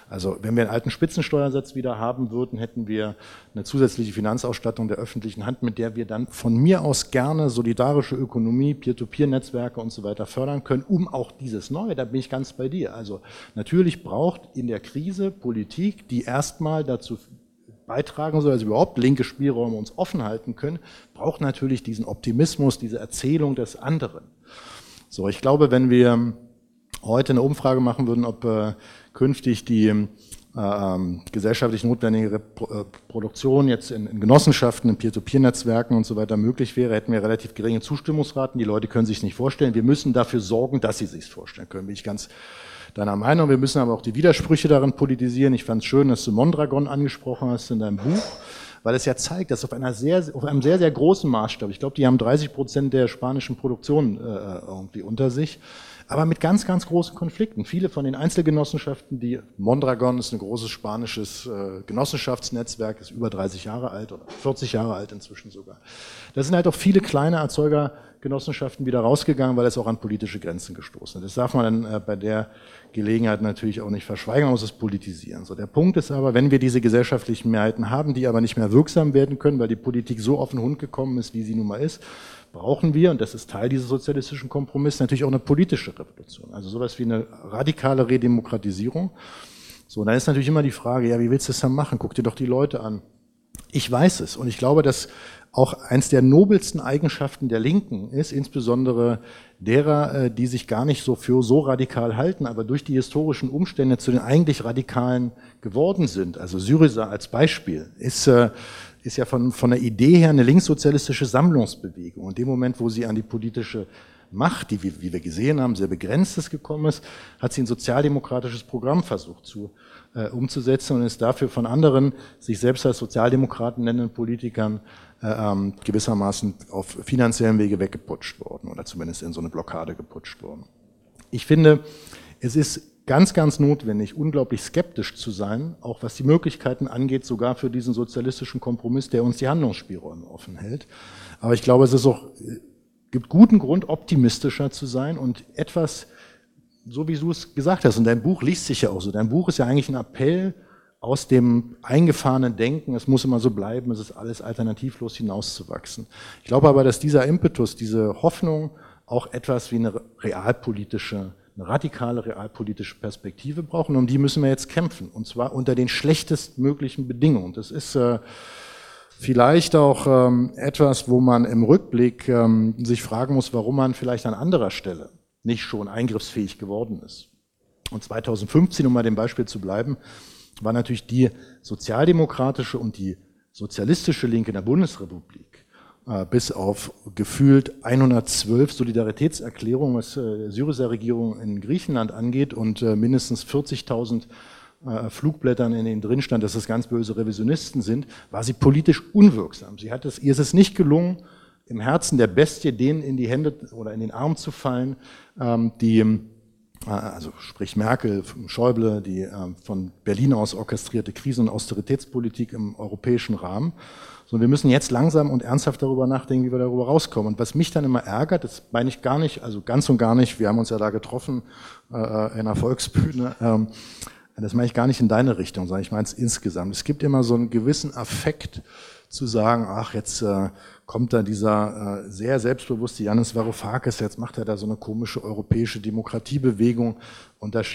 Also wenn wir einen alten Spitzensteuersatz wieder haben würden, hätten wir eine zusätzliche Finanzausstattung der öffentlichen Hand, mit der wir dann von mir aus gerne solidarische Ökonomie, Peer-to-Peer-Netzwerke und so weiter fördern können, um auch dieses Neue, da bin ich ganz bei dir. Also natürlich braucht in der Krise Politik, die erstmal dazu beitragen soll, dass wir überhaupt linke Spielräume uns offen halten können, braucht natürlich diesen Optimismus, diese Erzählung des anderen. So, ich glaube, wenn wir heute eine Umfrage machen würden, ob künftig die gesellschaftlich notwendige Produktion jetzt in Genossenschaften, in Peer-to-Peer-Netzwerken und so weiter möglich wäre, hätten wir relativ geringe Zustimmungsraten. Die Leute können sich nicht vorstellen. Wir müssen dafür sorgen, dass sie sich vorstellen können. Bin ich ganz deiner Meinung. Wir müssen aber auch die Widersprüche darin politisieren. Ich fand es schön, dass du Mondragon angesprochen hast in deinem Buch, weil es ja zeigt, dass auf einem sehr, sehr großen Maßstab, ich glaube, die haben 30% der spanischen Produktion irgendwie unter sich, aber mit ganz, ganz großen Konflikten. Viele von den Einzelgenossenschaften, die Mondragon ist ein großes spanisches Genossenschaftsnetzwerk, ist über 30 Jahre alt oder 40 Jahre alt inzwischen sogar. Da sind halt auch viele kleine Erzeugergenossenschaften wieder rausgegangen, weil es auch an politische Grenzen gestoßen ist. Das darf man dann bei der Gelegenheit natürlich auch nicht verschweigen, man muss es politisieren. So, der Punkt ist aber, wenn wir diese gesellschaftlichen Mehrheiten haben, die aber nicht mehr wirksam werden können, weil die Politik so auf den Hund gekommen ist, wie sie nun mal ist, brauchen wir, und das ist Teil dieses sozialistischen Kompromisses, natürlich auch eine politische Revolution, also sowas wie eine radikale Redemokratisierung. So, und dann ist natürlich immer die Frage, ja, wie willst du das dann machen? Guck dir doch die Leute an. Ich weiß es und ich glaube, dass auch eins der nobelsten Eigenschaften der Linken ist, insbesondere derer, die sich gar nicht so für so radikal halten, aber durch die historischen Umstände zu den eigentlich Radikalen geworden sind. Also Syriza als Beispiel ist ja von der Idee her eine linkssozialistische Sammlungsbewegung. Und in dem Moment, wo sie an die politische Macht, die, wie wir gesehen haben, sehr begrenztes gekommen ist, hat sie ein sozialdemokratisches Programm versucht zu umzusetzen und ist dafür von anderen, sich selbst als Sozialdemokraten nennenden Politikern gewissermaßen auf finanziellen Wege weggeputscht worden oder zumindest in so eine Blockade geputscht worden. Ich finde, es ist ganz, ganz notwendig, unglaublich skeptisch zu sein, auch was die Möglichkeiten angeht, sogar für diesen sozialistischen Kompromiss, der uns die Handlungsspielräume offen hält. Aber ich glaube, es ist auch, gibt guten Grund, optimistischer zu sein und etwas, so wie du es gesagt hast, und dein Buch liest sich ja auch so, dein Buch ist ja eigentlich ein Appell aus dem eingefahrenen Denken, es muss immer so bleiben, es ist alles alternativlos hinauszuwachsen. Ich glaube aber, dass dieser Impetus, diese Hoffnung auch etwas wie eine radikale realpolitische Perspektive brauchen, um die müssen wir jetzt kämpfen, und zwar unter den schlechtestmöglichen Bedingungen. Das ist vielleicht auch etwas, wo man im Rückblick sich fragen muss, warum man vielleicht an anderer Stelle nicht schon eingriffsfähig geworden ist. Und 2015, um bei dem Beispiel zu bleiben, war natürlich die sozialdemokratische und die sozialistische Linke in der Bundesrepublik bis auf gefühlt 112 Solidaritätserklärungen, was die Syriza-Regierung in Griechenland angeht, und mindestens 40.000 Flugblättern, in denen drin stand, dass es ganz böse Revisionisten sind, war sie politisch unwirksam. Ihr ist es nicht gelungen, im Herzen der Bestie denen in die Hände oder in den Arm zu fallen, die also sprich Merkel, Schäuble, die von Berlin aus orchestrierte Krisen- und Austeritätspolitik im europäischen Rahmen. So, wir müssen jetzt langsam und ernsthaft darüber nachdenken, wie wir darüber rauskommen. Und was mich dann immer ärgert, das meine ich gar nicht, also ganz und gar nicht, wir haben uns ja da getroffen in der Volksbühne, das meine ich gar nicht in deine Richtung, sondern ich meine es insgesamt. Es gibt immer so einen gewissen Affekt zu sagen, ach, jetzt kommt da dieser sehr selbstbewusste Janis Varoufakis, jetzt macht er da so eine komische europäische Demokratiebewegung und das,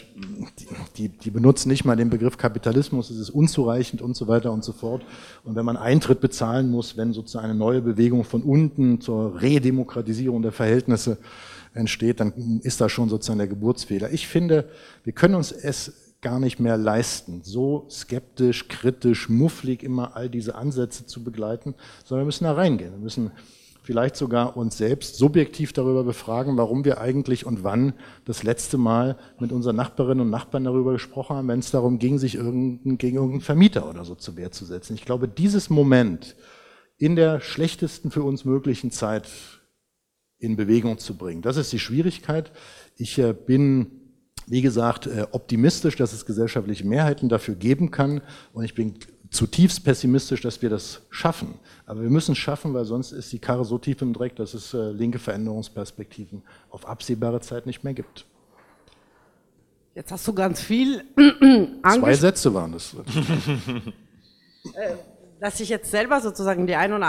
die benutzen nicht mal den Begriff Kapitalismus, es ist unzureichend und so weiter und so fort. Und wenn man Eintritt bezahlen muss, wenn sozusagen eine neue Bewegung von unten zur Redemokratisierung der Verhältnisse entsteht, dann ist da schon sozusagen der Geburtsfehler. Ich finde, wir können uns es gar nicht mehr leisten, so skeptisch, kritisch, mufflig immer all diese Ansätze zu begleiten, sondern wir müssen da reingehen. Wir müssen vielleicht sogar uns selbst subjektiv darüber befragen, warum wir eigentlich und wann das letzte Mal mit unseren Nachbarinnen und Nachbarn darüber gesprochen haben, wenn es darum ging, sich gegen irgendeinen Vermieter oder so zur Wehr zu setzen. Ich glaube, dieses Moment in der schlechtesten für uns möglichen Zeit in Bewegung zu bringen, das ist die Schwierigkeit. Ich bin, wie gesagt, optimistisch, dass es gesellschaftliche Mehrheiten dafür geben kann und ich bin zutiefst pessimistisch, dass wir das schaffen. Aber wir müssen es schaffen, weil sonst ist die Karre so tief im Dreck, dass es linke Veränderungsperspektiven auf absehbare Zeit nicht mehr gibt. Jetzt hast du ganz viel angesprochen. Zwei Sätze waren das. Dass ich jetzt selber sozusagen die ein oder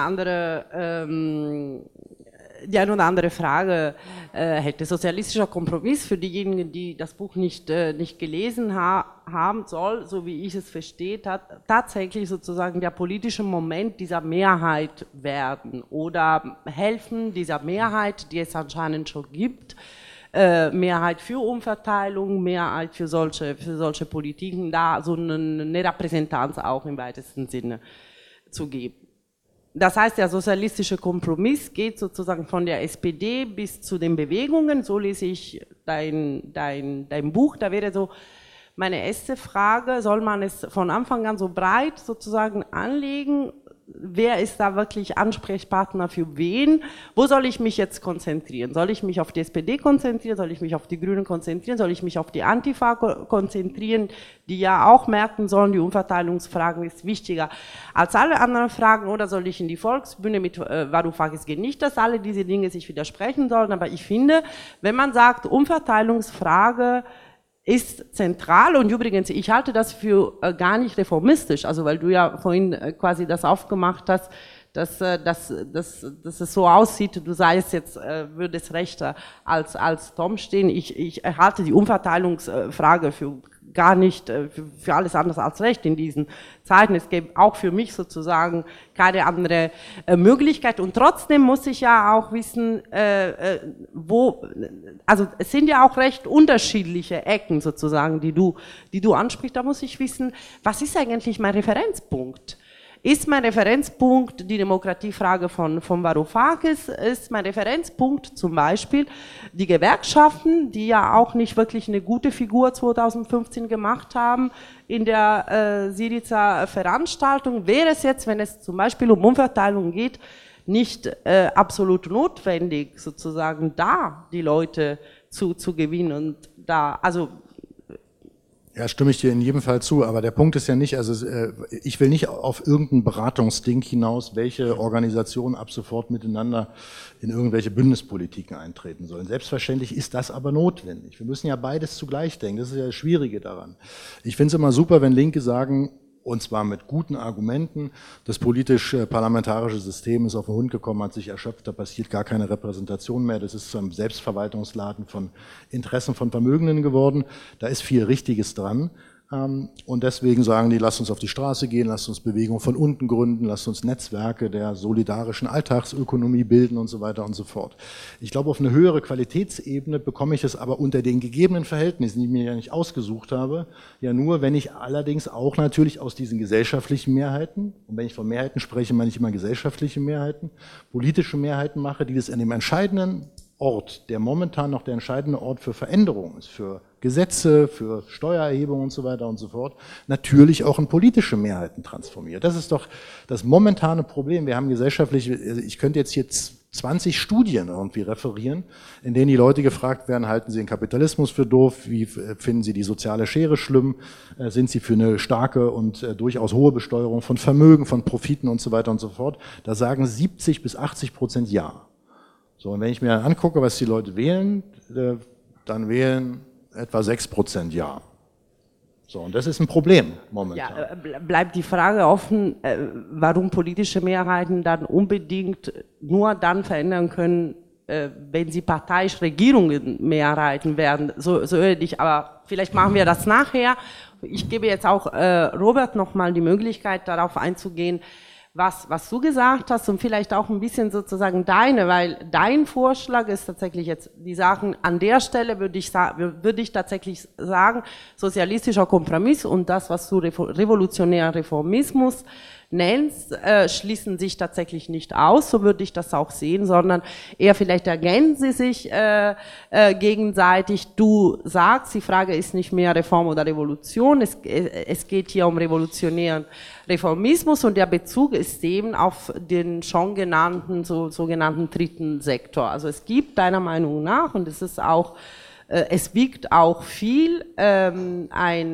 andere Frage hätte. Sozialistischer Kompromiss für diejenigen, die das Buch nicht gelesen haben soll, so wie ich es verstehe, tatsächlich sozusagen der politische Moment dieser Mehrheit werden oder helfen dieser Mehrheit, die es anscheinend schon gibt, Mehrheit für Umverteilung, Mehrheit für solche Politiken, da so eine Repräsentanz auch im weitesten Sinne zu geben. Das heißt, der sozialistische Kompromiss geht sozusagen von der SPD bis zu den Bewegungen. So lese ich dein Buch. Da wäre so meine erste Frage, soll man es von Anfang an so breit sozusagen anlegen? Wer ist da wirklich Ansprechpartner für wen? Wo soll ich mich jetzt konzentrieren? Soll ich mich auf die SPD konzentrieren? Soll ich mich auf die Grünen konzentrieren? Soll ich mich auf die Antifa konzentrieren, die ja auch merken sollen, die Umverteilungsfragen ist wichtiger als alle anderen Fragen? Oder soll ich in die Volksbühne mit Varoufakis gehen? Nicht, dass alle diese Dinge sich widersprechen sollen, aber ich finde, wenn man sagt, Umverteilungsfrage ist zentral, und übrigens, ich halte das für gar nicht reformistisch, also weil du ja vorhin quasi das aufgemacht hast, dass es so aussieht, du seist jetzt, würdest rechter als Tom stehen. Ich halte die Umverteilungsfrage für gar nicht, für alles anders als recht in diesen Zeiten. Es gäbe auch für mich sozusagen keine andere Möglichkeit. Und trotzdem muss ich ja auch wissen, also es sind ja auch recht unterschiedliche Ecken sozusagen, die du ansprichst. Da muss ich wissen, was ist eigentlich mein Referenzpunkt? Ist mein Referenzpunkt die Demokratiefrage von Varoufakis? Ist mein Referenzpunkt zum Beispiel die Gewerkschaften, die ja auch nicht wirklich eine gute Figur 2015 gemacht haben in der Syriza Veranstaltung? Wäre es jetzt, wenn es zum Beispiel um Umverteilung geht, nicht absolut notwendig, sozusagen da die Leute zu gewinnen und da, also... Ja, stimme ich dir in jedem Fall zu, aber der Punkt ist ja nicht, also ich will nicht auf irgendein Beratungsding hinaus, welche Organisationen ab sofort miteinander in irgendwelche Bündnispolitiken eintreten sollen. Selbstverständlich ist das aber notwendig. Wir müssen ja beides zugleich denken, das ist ja das Schwierige daran. Ich finde es immer super, wenn Linke sagen, und zwar mit guten Argumenten, das politisch-parlamentarische System ist auf den Hund gekommen, hat sich erschöpft, da passiert gar keine Repräsentation mehr, das ist zu einem Selbstverwaltungsladen von Interessen von Vermögenden geworden, da ist viel Richtiges dran. Und deswegen sagen die, lasst uns auf die Straße gehen, lasst uns Bewegung von unten gründen, lasst uns Netzwerke der solidarischen Alltagsökonomie bilden und so weiter und so fort. Ich glaube, auf eine höhere Qualitätsebene bekomme ich es aber unter den gegebenen Verhältnissen, die ich mir ja nicht ausgesucht habe, ja nur, wenn ich allerdings auch natürlich aus diesen gesellschaftlichen Mehrheiten, und wenn ich von Mehrheiten spreche, meine ich immer gesellschaftliche Mehrheiten, politische Mehrheiten mache, die das an dem entscheidenden Ort, der momentan noch der entscheidende Ort für Veränderungen ist, für Gesetze, für Steuererhebung und so weiter und so fort, natürlich auch in politische Mehrheiten transformiert. Das ist doch das momentane Problem. Wir haben gesellschaftliche, ich könnte jetzt 20 Studien irgendwie referieren, in denen die Leute gefragt werden, halten sie den Kapitalismus für doof, wie finden sie die soziale Schere schlimm, sind sie für eine starke und durchaus hohe Besteuerung von Vermögen, von Profiten und so weiter und so fort. Da sagen 70 bis 80% ja. So, und wenn ich mir dann angucke, was die Leute wählen, dann wählen etwa 6% ja. So, und das ist ein Problem momentan. Ja, bleibt die Frage offen, warum politische Mehrheiten dann unbedingt nur dann verändern können, wenn sie parteiisch Regierungen Mehrheiten werden. So ähnlich, aber vielleicht machen wir das nachher. Ich gebe jetzt auch Robert nochmal die Möglichkeit, darauf einzugehen, was du gesagt hast und vielleicht auch ein bisschen sozusagen deine, weil dein Vorschlag ist tatsächlich jetzt, die Sachen an der Stelle würde ich tatsächlich sagen, sozialistischer Kompromiss und das, was du revolutionärer Reformismus nennst, schließen sich tatsächlich nicht aus, so würde ich das auch sehen, sondern eher vielleicht ergänzen sie sich gegenseitig. Du sagst, die Frage ist nicht mehr Reform oder Revolution, es geht hier um revolutionären Reformismus und der Bezug ist eben auf den schon genannten, sogenannten dritten Sektor. Also es gibt deiner Meinung nach, und es ist auch, es wiegt auch viel ein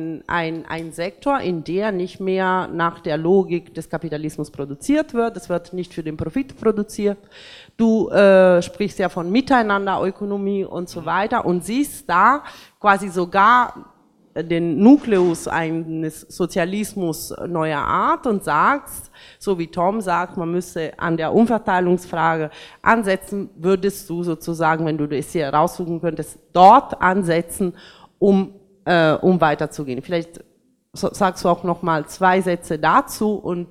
Sektor, in der nicht mehr nach der Logik des Kapitalismus produziert wird, es wird nicht für den Profit produziert. Du sprichst ja von Miteinander, Ökonomie und so weiter und siehst da quasi sogar den Nukleus eines Sozialismus neuer Art und sagst, so wie Tom sagt, man müsse an der Umverteilungsfrage ansetzen, würdest du sozusagen, wenn du das hier raussuchen könntest, dort ansetzen, um weiterzugehen. Vielleicht sagst du auch nochmal zwei Sätze dazu und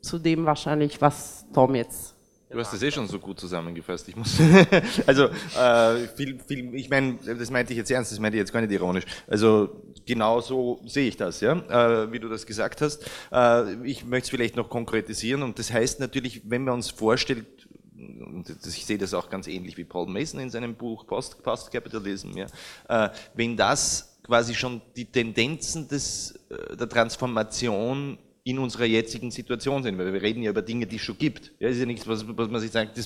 zu dem wahrscheinlich, was Tom jetzt... Du hast das eh schon so gut zusammengefasst. Ich muss also ich meine, das meinte ich jetzt ernst, das meinte ich jetzt gar nicht ironisch. Also genau so sehe ich das, ja, wie du das gesagt hast. Ich möchte es vielleicht noch konkretisieren und das heißt natürlich, wenn man uns vorstellt, und ich sehe das auch ganz ähnlich wie Paul Mason in seinem Buch Post-Capitalism, ja, wenn das quasi schon die Tendenzen der Transformation in unserer jetzigen Situation sind, weil wir reden ja über Dinge, die es schon gibt. Ja, ist ja nichts, was man sich sagt,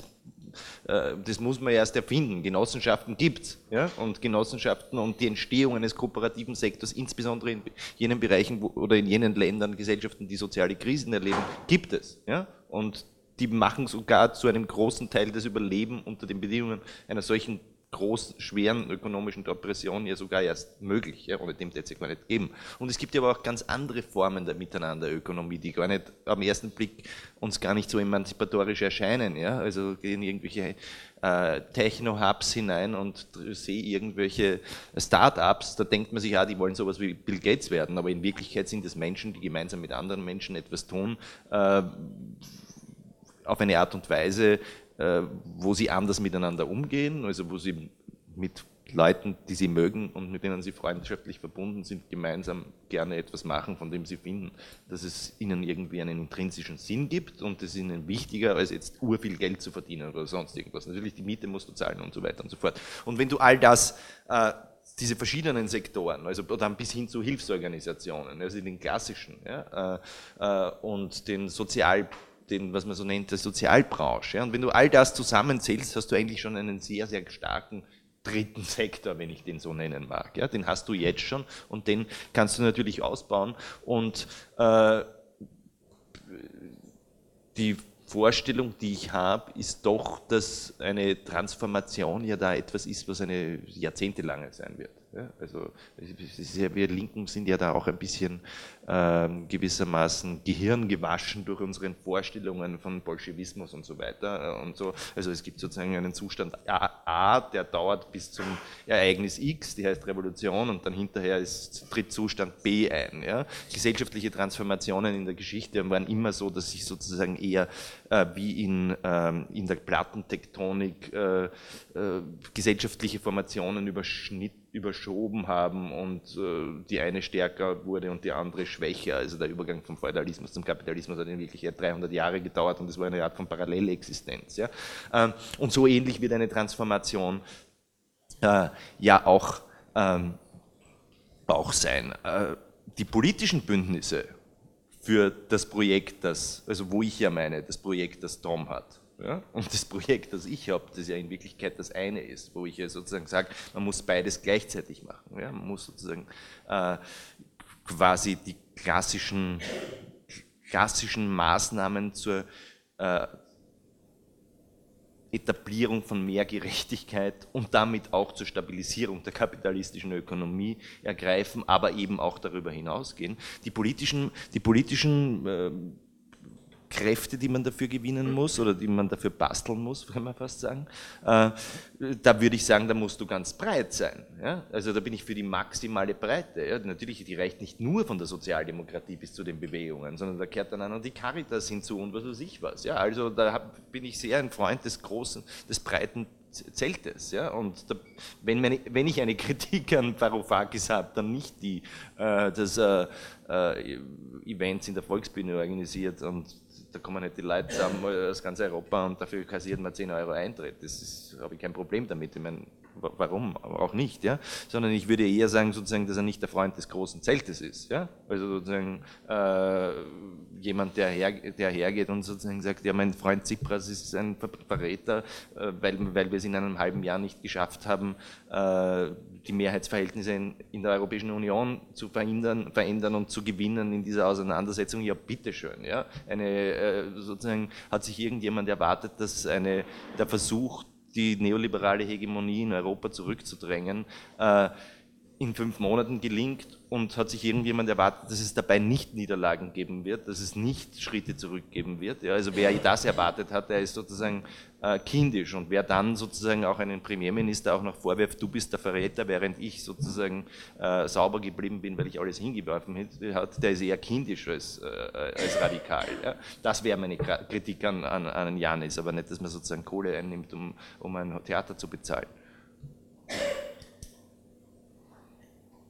das muss man erst erfinden. Genossenschaften gibt's, ja? Und Genossenschaften und die Entstehung eines kooperativen Sektors, insbesondere in jenen Bereichen oder in jenen Ländern, Gesellschaften, die soziale Krisen erleben, gibt es. Ja? Und die machen sogar zu einem großen Teil das Überleben unter den Bedingungen einer solchen schweren ökonomischen Depression ja sogar erst möglich, ja, ohne dem hätte es gar nicht geben. Und es gibt ja aber auch ganz andere Formen der Miteinanderökonomie, die gar nicht am ersten Blick uns gar nicht so emanzipatorisch erscheinen. Ja? Also gehen irgendwelche Techno-Hubs hinein und sehe irgendwelche Start-ups, da denkt man sich, ja, die wollen sowas wie Bill Gates werden, aber in Wirklichkeit sind es Menschen, die gemeinsam mit anderen Menschen etwas tun, auf eine Art und Weise, wo sie anders miteinander umgehen, also wo sie mit Leuten, die sie mögen und mit denen sie freundschaftlich verbunden sind, gemeinsam gerne etwas machen, von dem sie finden, dass es ihnen irgendwie einen intrinsischen Sinn gibt und es ihnen wichtiger als jetzt urviel Geld zu verdienen oder sonst irgendwas. Natürlich, die Miete musst du zahlen und so weiter und so fort. Und wenn du all das, diese verschiedenen Sektoren, also dann bis hin zu Hilfsorganisationen, also den klassischen, ja, und den sozial was man so nennt, der Sozialbranche. Und wenn du all das zusammenzählst, hast du eigentlich schon einen sehr, sehr starken dritten Sektor, wenn ich den so nennen mag. Den hast du jetzt schon und den kannst du natürlich ausbauen. Und die Vorstellung, die ich habe, ist doch, dass eine Transformation ja da etwas ist, was eine jahrzehntelange sein wird. Ja, also wir Linken sind ja da auch ein bisschen gewissermaßen gehirngewaschen durch unseren Vorstellungen von Bolschewismus und so weiter und so. Also es gibt sozusagen einen Zustand A, der dauert bis zum Ereignis X, die heißt Revolution und dann hinterher tritt Zustand B ein. Ja. Gesellschaftliche Transformationen in der Geschichte waren immer so, dass sich sozusagen eher wie in der Plattentektonik gesellschaftliche Formationen überschoben haben und die eine stärker wurde und die andere schwächer. Also der Übergang vom Feudalismus zum Kapitalismus hat in Wirklichkeit 300 Jahre gedauert und es war eine Art von Parallelexistenz. Ja? Und so ähnlich wird eine Transformation ja auch sein. Die politischen Bündnisse für das Projekt, das Tom hat, Ja? Und das Projekt, das ich habe, das ja in Wirklichkeit das eine ist, wo ich ja sozusagen sage, man muss beides gleichzeitig machen. Ja? Man muss sozusagen quasi die klassischen Maßnahmen zur Etablierung von mehr Gerechtigkeit und damit auch zur Stabilisierung der kapitalistischen Ökonomie ergreifen, aber eben auch darüber hinausgehen. Die politischen Kräfte, die man dafür gewinnen muss oder die man dafür basteln muss, kann man fast sagen, da würde ich sagen, da musst du ganz breit sein. Ja? Also da bin ich für die maximale Breite. Ja? Natürlich, die reicht nicht nur von der Sozialdemokratie bis zu den Bewegungen, sondern da kehrt dann auch noch die Caritas hinzu und was weiß ich was. Ja? Also da bin ich sehr ein Freund des großen, des breiten Zeltes. Ja? Und da, wenn ich eine Kritik an Varoufakis habe, dann nicht die, dass Events in der Volksbühne organisiert und da kommen halt die Leute zusammen aus ganz Europa und dafür kassiert man 10 Euro Eintritt. Das habe ich kein Problem damit. Ich meine, warum auch nicht? Ja? Sondern ich würde eher sagen, sozusagen, dass er nicht der Freund des großen Zeltes ist. Ja? Also sozusagen jemand, der hergeht und sozusagen sagt, ja, mein Freund Tsipras ist ein Verräter, weil wir es in einem halben Jahr nicht geschafft haben, die Mehrheitsverhältnisse in der Europäischen Union zu verändern und zu gewinnen in dieser Auseinandersetzung. Ja, bitteschön. Ja? Sozusagen hat sich irgendjemand erwartet, dass der Versuch, die neoliberale Hegemonie in Europa zurückzudrängen, in 5 Monaten gelingt, und hat sich irgendjemand erwartet, dass es dabei nicht Niederlagen geben wird, dass es nicht Schritte zurückgeben wird. Ja, also wer das erwartet hat, der ist sozusagen kindisch, und wer dann sozusagen auch einen Premierminister auch noch vorwirft, du bist der Verräter, während ich sozusagen sauber geblieben bin, weil ich alles hingeworfen hat, der ist eher kindisch als radikal. Ja. Das wäre meine Kritik an Janis, aber nicht, dass man sozusagen Kohle einnimmt, um ein Theater zu bezahlen.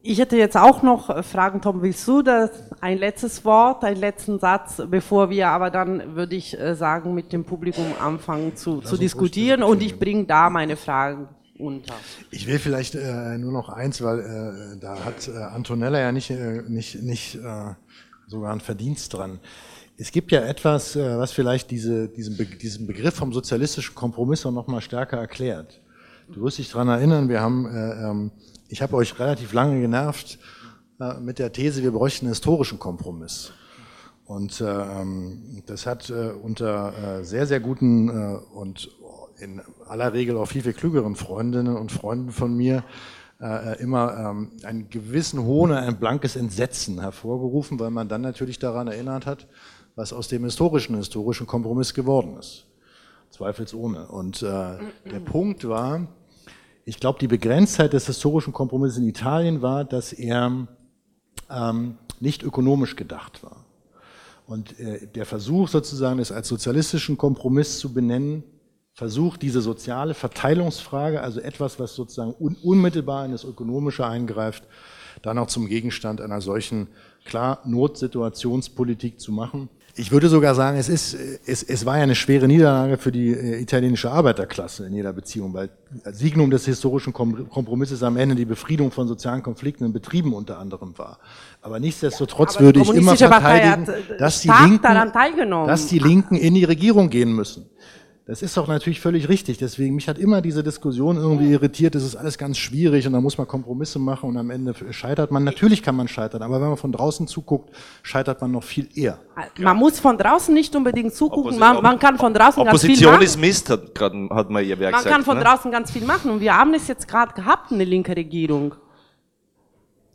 Ich hätte jetzt auch noch Fragen, Tom, willst du das? Ein letztes Wort, einen letzten Satz, bevor wir aber dann, würde ich sagen, mit dem Publikum anfangen zu diskutieren, und ich bringe da meine Fragen unter. Ich will vielleicht nur noch eins, weil da hat Antonella ja nicht sogar einen Verdienst dran. Es gibt ja etwas, was vielleicht diesen Begriff vom sozialistischen Kompromiss noch mal stärker erklärt. Du wirst dich daran erinnern, ich habe euch relativ lange genervt mit der These, wir bräuchten einen historischen Kompromiss. Und das hat unter sehr, sehr guten und in aller Regel auch viel, viel klügeren Freundinnen und Freunden von mir immer einen gewissen Hohn, ein blankes Entsetzen hervorgerufen, weil man dann natürlich daran erinnert hat, was aus dem historischen Kompromiss geworden ist. Zweifelsohne. Und der Punkt war, ich glaube, die Begrenztheit des historischen Kompromisses in Italien war, dass er nicht ökonomisch gedacht war. Und der Versuch sozusagen, es als sozialistischen Kompromiss zu benennen, versucht diese soziale Verteilungsfrage, also etwas, was sozusagen unmittelbar in das Ökonomische eingreift, dann auch zum Gegenstand einer solchen, klar, Notsituationspolitik zu machen. Ich würde sogar sagen, es war ja eine schwere Niederlage für die italienische Arbeiterklasse in jeder Beziehung, weil Signum des historischen Kompromisses am Ende die Befriedung von sozialen Konflikten in Betrieben unter anderem war. Aber nichtsdestotrotz würde ich immer verteidigen, dass die Linken in die Regierung gehen müssen. Das ist doch natürlich völlig richtig. Deswegen, mich hat immer diese Diskussion irgendwie irritiert, es ist alles ganz schwierig und da muss man Kompromisse machen und am Ende scheitert man. Natürlich kann man scheitern, aber wenn man von draußen zuguckt, scheitert man noch viel eher. Man muss von draußen nicht unbedingt zugucken, man kann von draußen ganz viel machen. Opposition ist Mist, hat man ihr Werk gesagt. Man kann von draußen ganz viel machen, und wir haben es jetzt gerade gehabt, eine linke Regierung.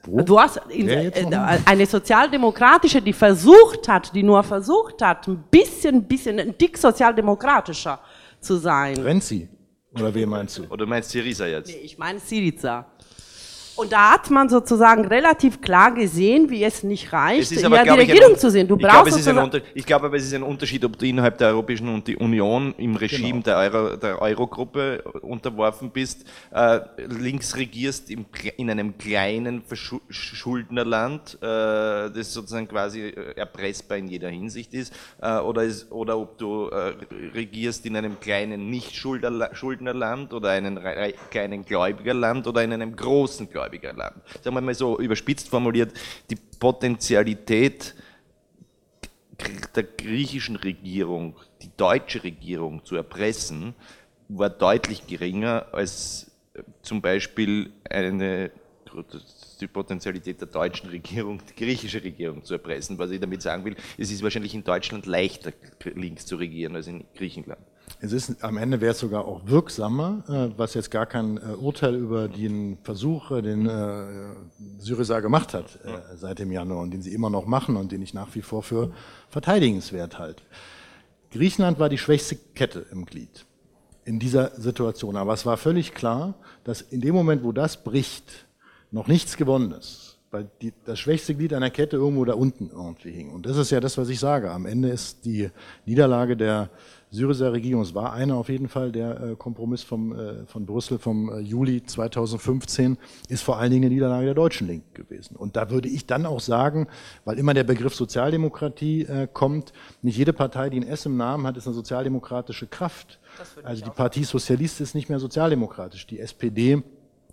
Du hast eine sozialdemokratische, die nur versucht hat, ein bisschen, ein dick sozialdemokratischer zu sein. Renzi? Oder wen meinst du? Oder meinst du Syriza jetzt? Nee, ich meine Syriza. Und da hat man sozusagen relativ klar gesehen, wie es nicht reicht, es ist aber, die Regierung zu sehen. Ich glaube aber, es ist ein Unterschied, ob du innerhalb der Europäischen Union im Regime der Euro-Gruppe unterworfen bist, links regierst in einem kleinen Schuldnerland, das sozusagen quasi erpressbar in jeder Hinsicht ist, oder ob du regierst in einem kleinen Nicht-Schuldnerland oder einem kleinen Gläubigerland oder in einem großen Gläubigerland. Sagen wir mal so überspitzt formuliert, die Potenzialität der griechischen Regierung, die deutsche Regierung zu erpressen, war deutlich geringer als zum Beispiel die Potenzialität der deutschen Regierung, die griechische Regierung zu erpressen. Was ich damit sagen will, es ist wahrscheinlich in Deutschland leichter, links zu regieren als in Griechenland. Es ist, am Ende wäre es sogar auch wirksamer, was jetzt gar kein Urteil über den Versuch, den Syriza gemacht hat seit dem Januar und den sie immer noch machen und den ich nach wie vor für verteidigenswert halte. Griechenland war die schwächste Kette im Glied in dieser Situation. Aber es war völlig klar, dass in dem Moment, wo das bricht, noch nichts gewonnen ist, weil das schwächste Glied einer Kette irgendwo da unten irgendwie hing. Und das ist ja das, was ich sage. Am Ende ist die Niederlage der Syriza-Regierung, es war einer auf jeden Fall, der Kompromiss von Brüssel vom Juli 2015, ist vor allen Dingen eine Niederlage der deutschen Linken gewesen. Und da würde ich dann auch sagen, weil immer der Begriff Sozialdemokratie kommt, nicht jede Partei, die ein S im Namen hat, ist eine sozialdemokratische Kraft. Also die Partie Sozialist ist nicht mehr sozialdemokratisch. Die SPD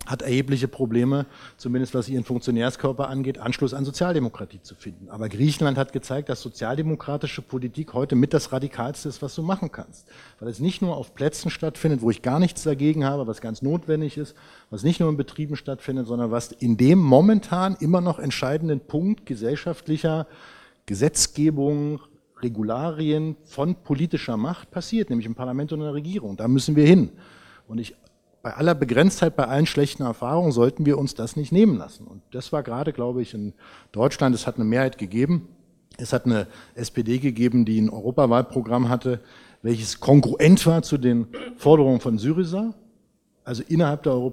hat erhebliche Probleme, zumindest was ihren Funktionärskörper angeht, Anschluss an Sozialdemokratie zu finden. Aber Griechenland hat gezeigt, dass sozialdemokratische Politik heute mit das Radikalste ist, was du machen kannst. Weil es nicht nur auf Plätzen stattfindet, wo ich gar nichts dagegen habe, was ganz notwendig ist, was nicht nur in Betrieben stattfindet, sondern was in dem momentan immer noch entscheidenden Punkt gesellschaftlicher Gesetzgebung, Regularien von politischer Macht passiert, nämlich im Parlament und in der Regierung. Da müssen wir hin. Und bei aller Begrenztheit, bei allen schlechten Erfahrungen sollten wir uns das nicht nehmen lassen. Und das war gerade, glaube ich, in Deutschland, es hat eine Mehrheit gegeben, es hat eine SPD gegeben, die ein Europawahlprogramm hatte, welches kongruent war zu den Forderungen von Syriza. Also innerhalb der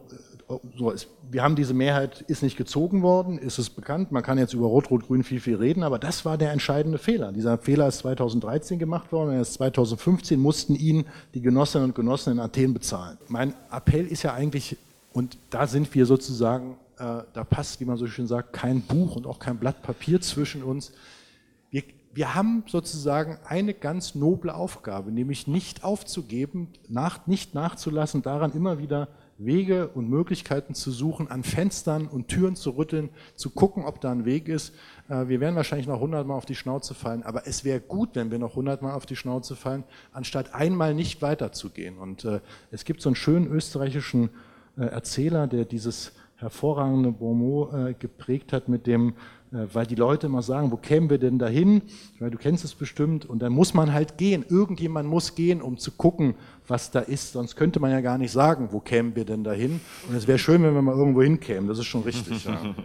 wir haben diese Mehrheit, ist nicht gezogen worden, ist es bekannt, man kann jetzt über Rot-Rot-Grün viel reden, aber das war der entscheidende Fehler. Dieser Fehler ist 2013 gemacht worden, erst 2015 mussten ihn die Genossinnen und Genossen in Athen bezahlen. Mein Appell ist ja eigentlich, und da sind wir sozusagen, da passt, wie man so schön sagt, kein Buch und auch kein Blatt Papier zwischen uns. Wir haben sozusagen eine ganz noble Aufgabe, nämlich nicht aufzugeben, nicht nachzulassen, daran immer wieder Wege und Möglichkeiten zu suchen, an Fenstern und Türen zu rütteln, zu gucken, ob da ein Weg ist. Wir werden wahrscheinlich noch 100-mal auf die Schnauze fallen, aber es wäre gut, wenn wir noch 100-mal auf die Schnauze fallen, anstatt einmal nicht weiterzugehen. Und es gibt so einen schönen österreichischen Erzähler, der dieses hervorragende Bonmot geprägt hat mit dem, weil die Leute immer sagen, wo kämen wir denn dahin? Ich meine, du kennst es bestimmt. Und dann muss man halt gehen. Irgendjemand muss gehen, um zu gucken, was da ist. Sonst könnte man ja gar nicht sagen, wo kämen wir denn dahin? Und es wäre schön, wenn wir mal irgendwo hinkämen. Das ist schon richtig. Ja.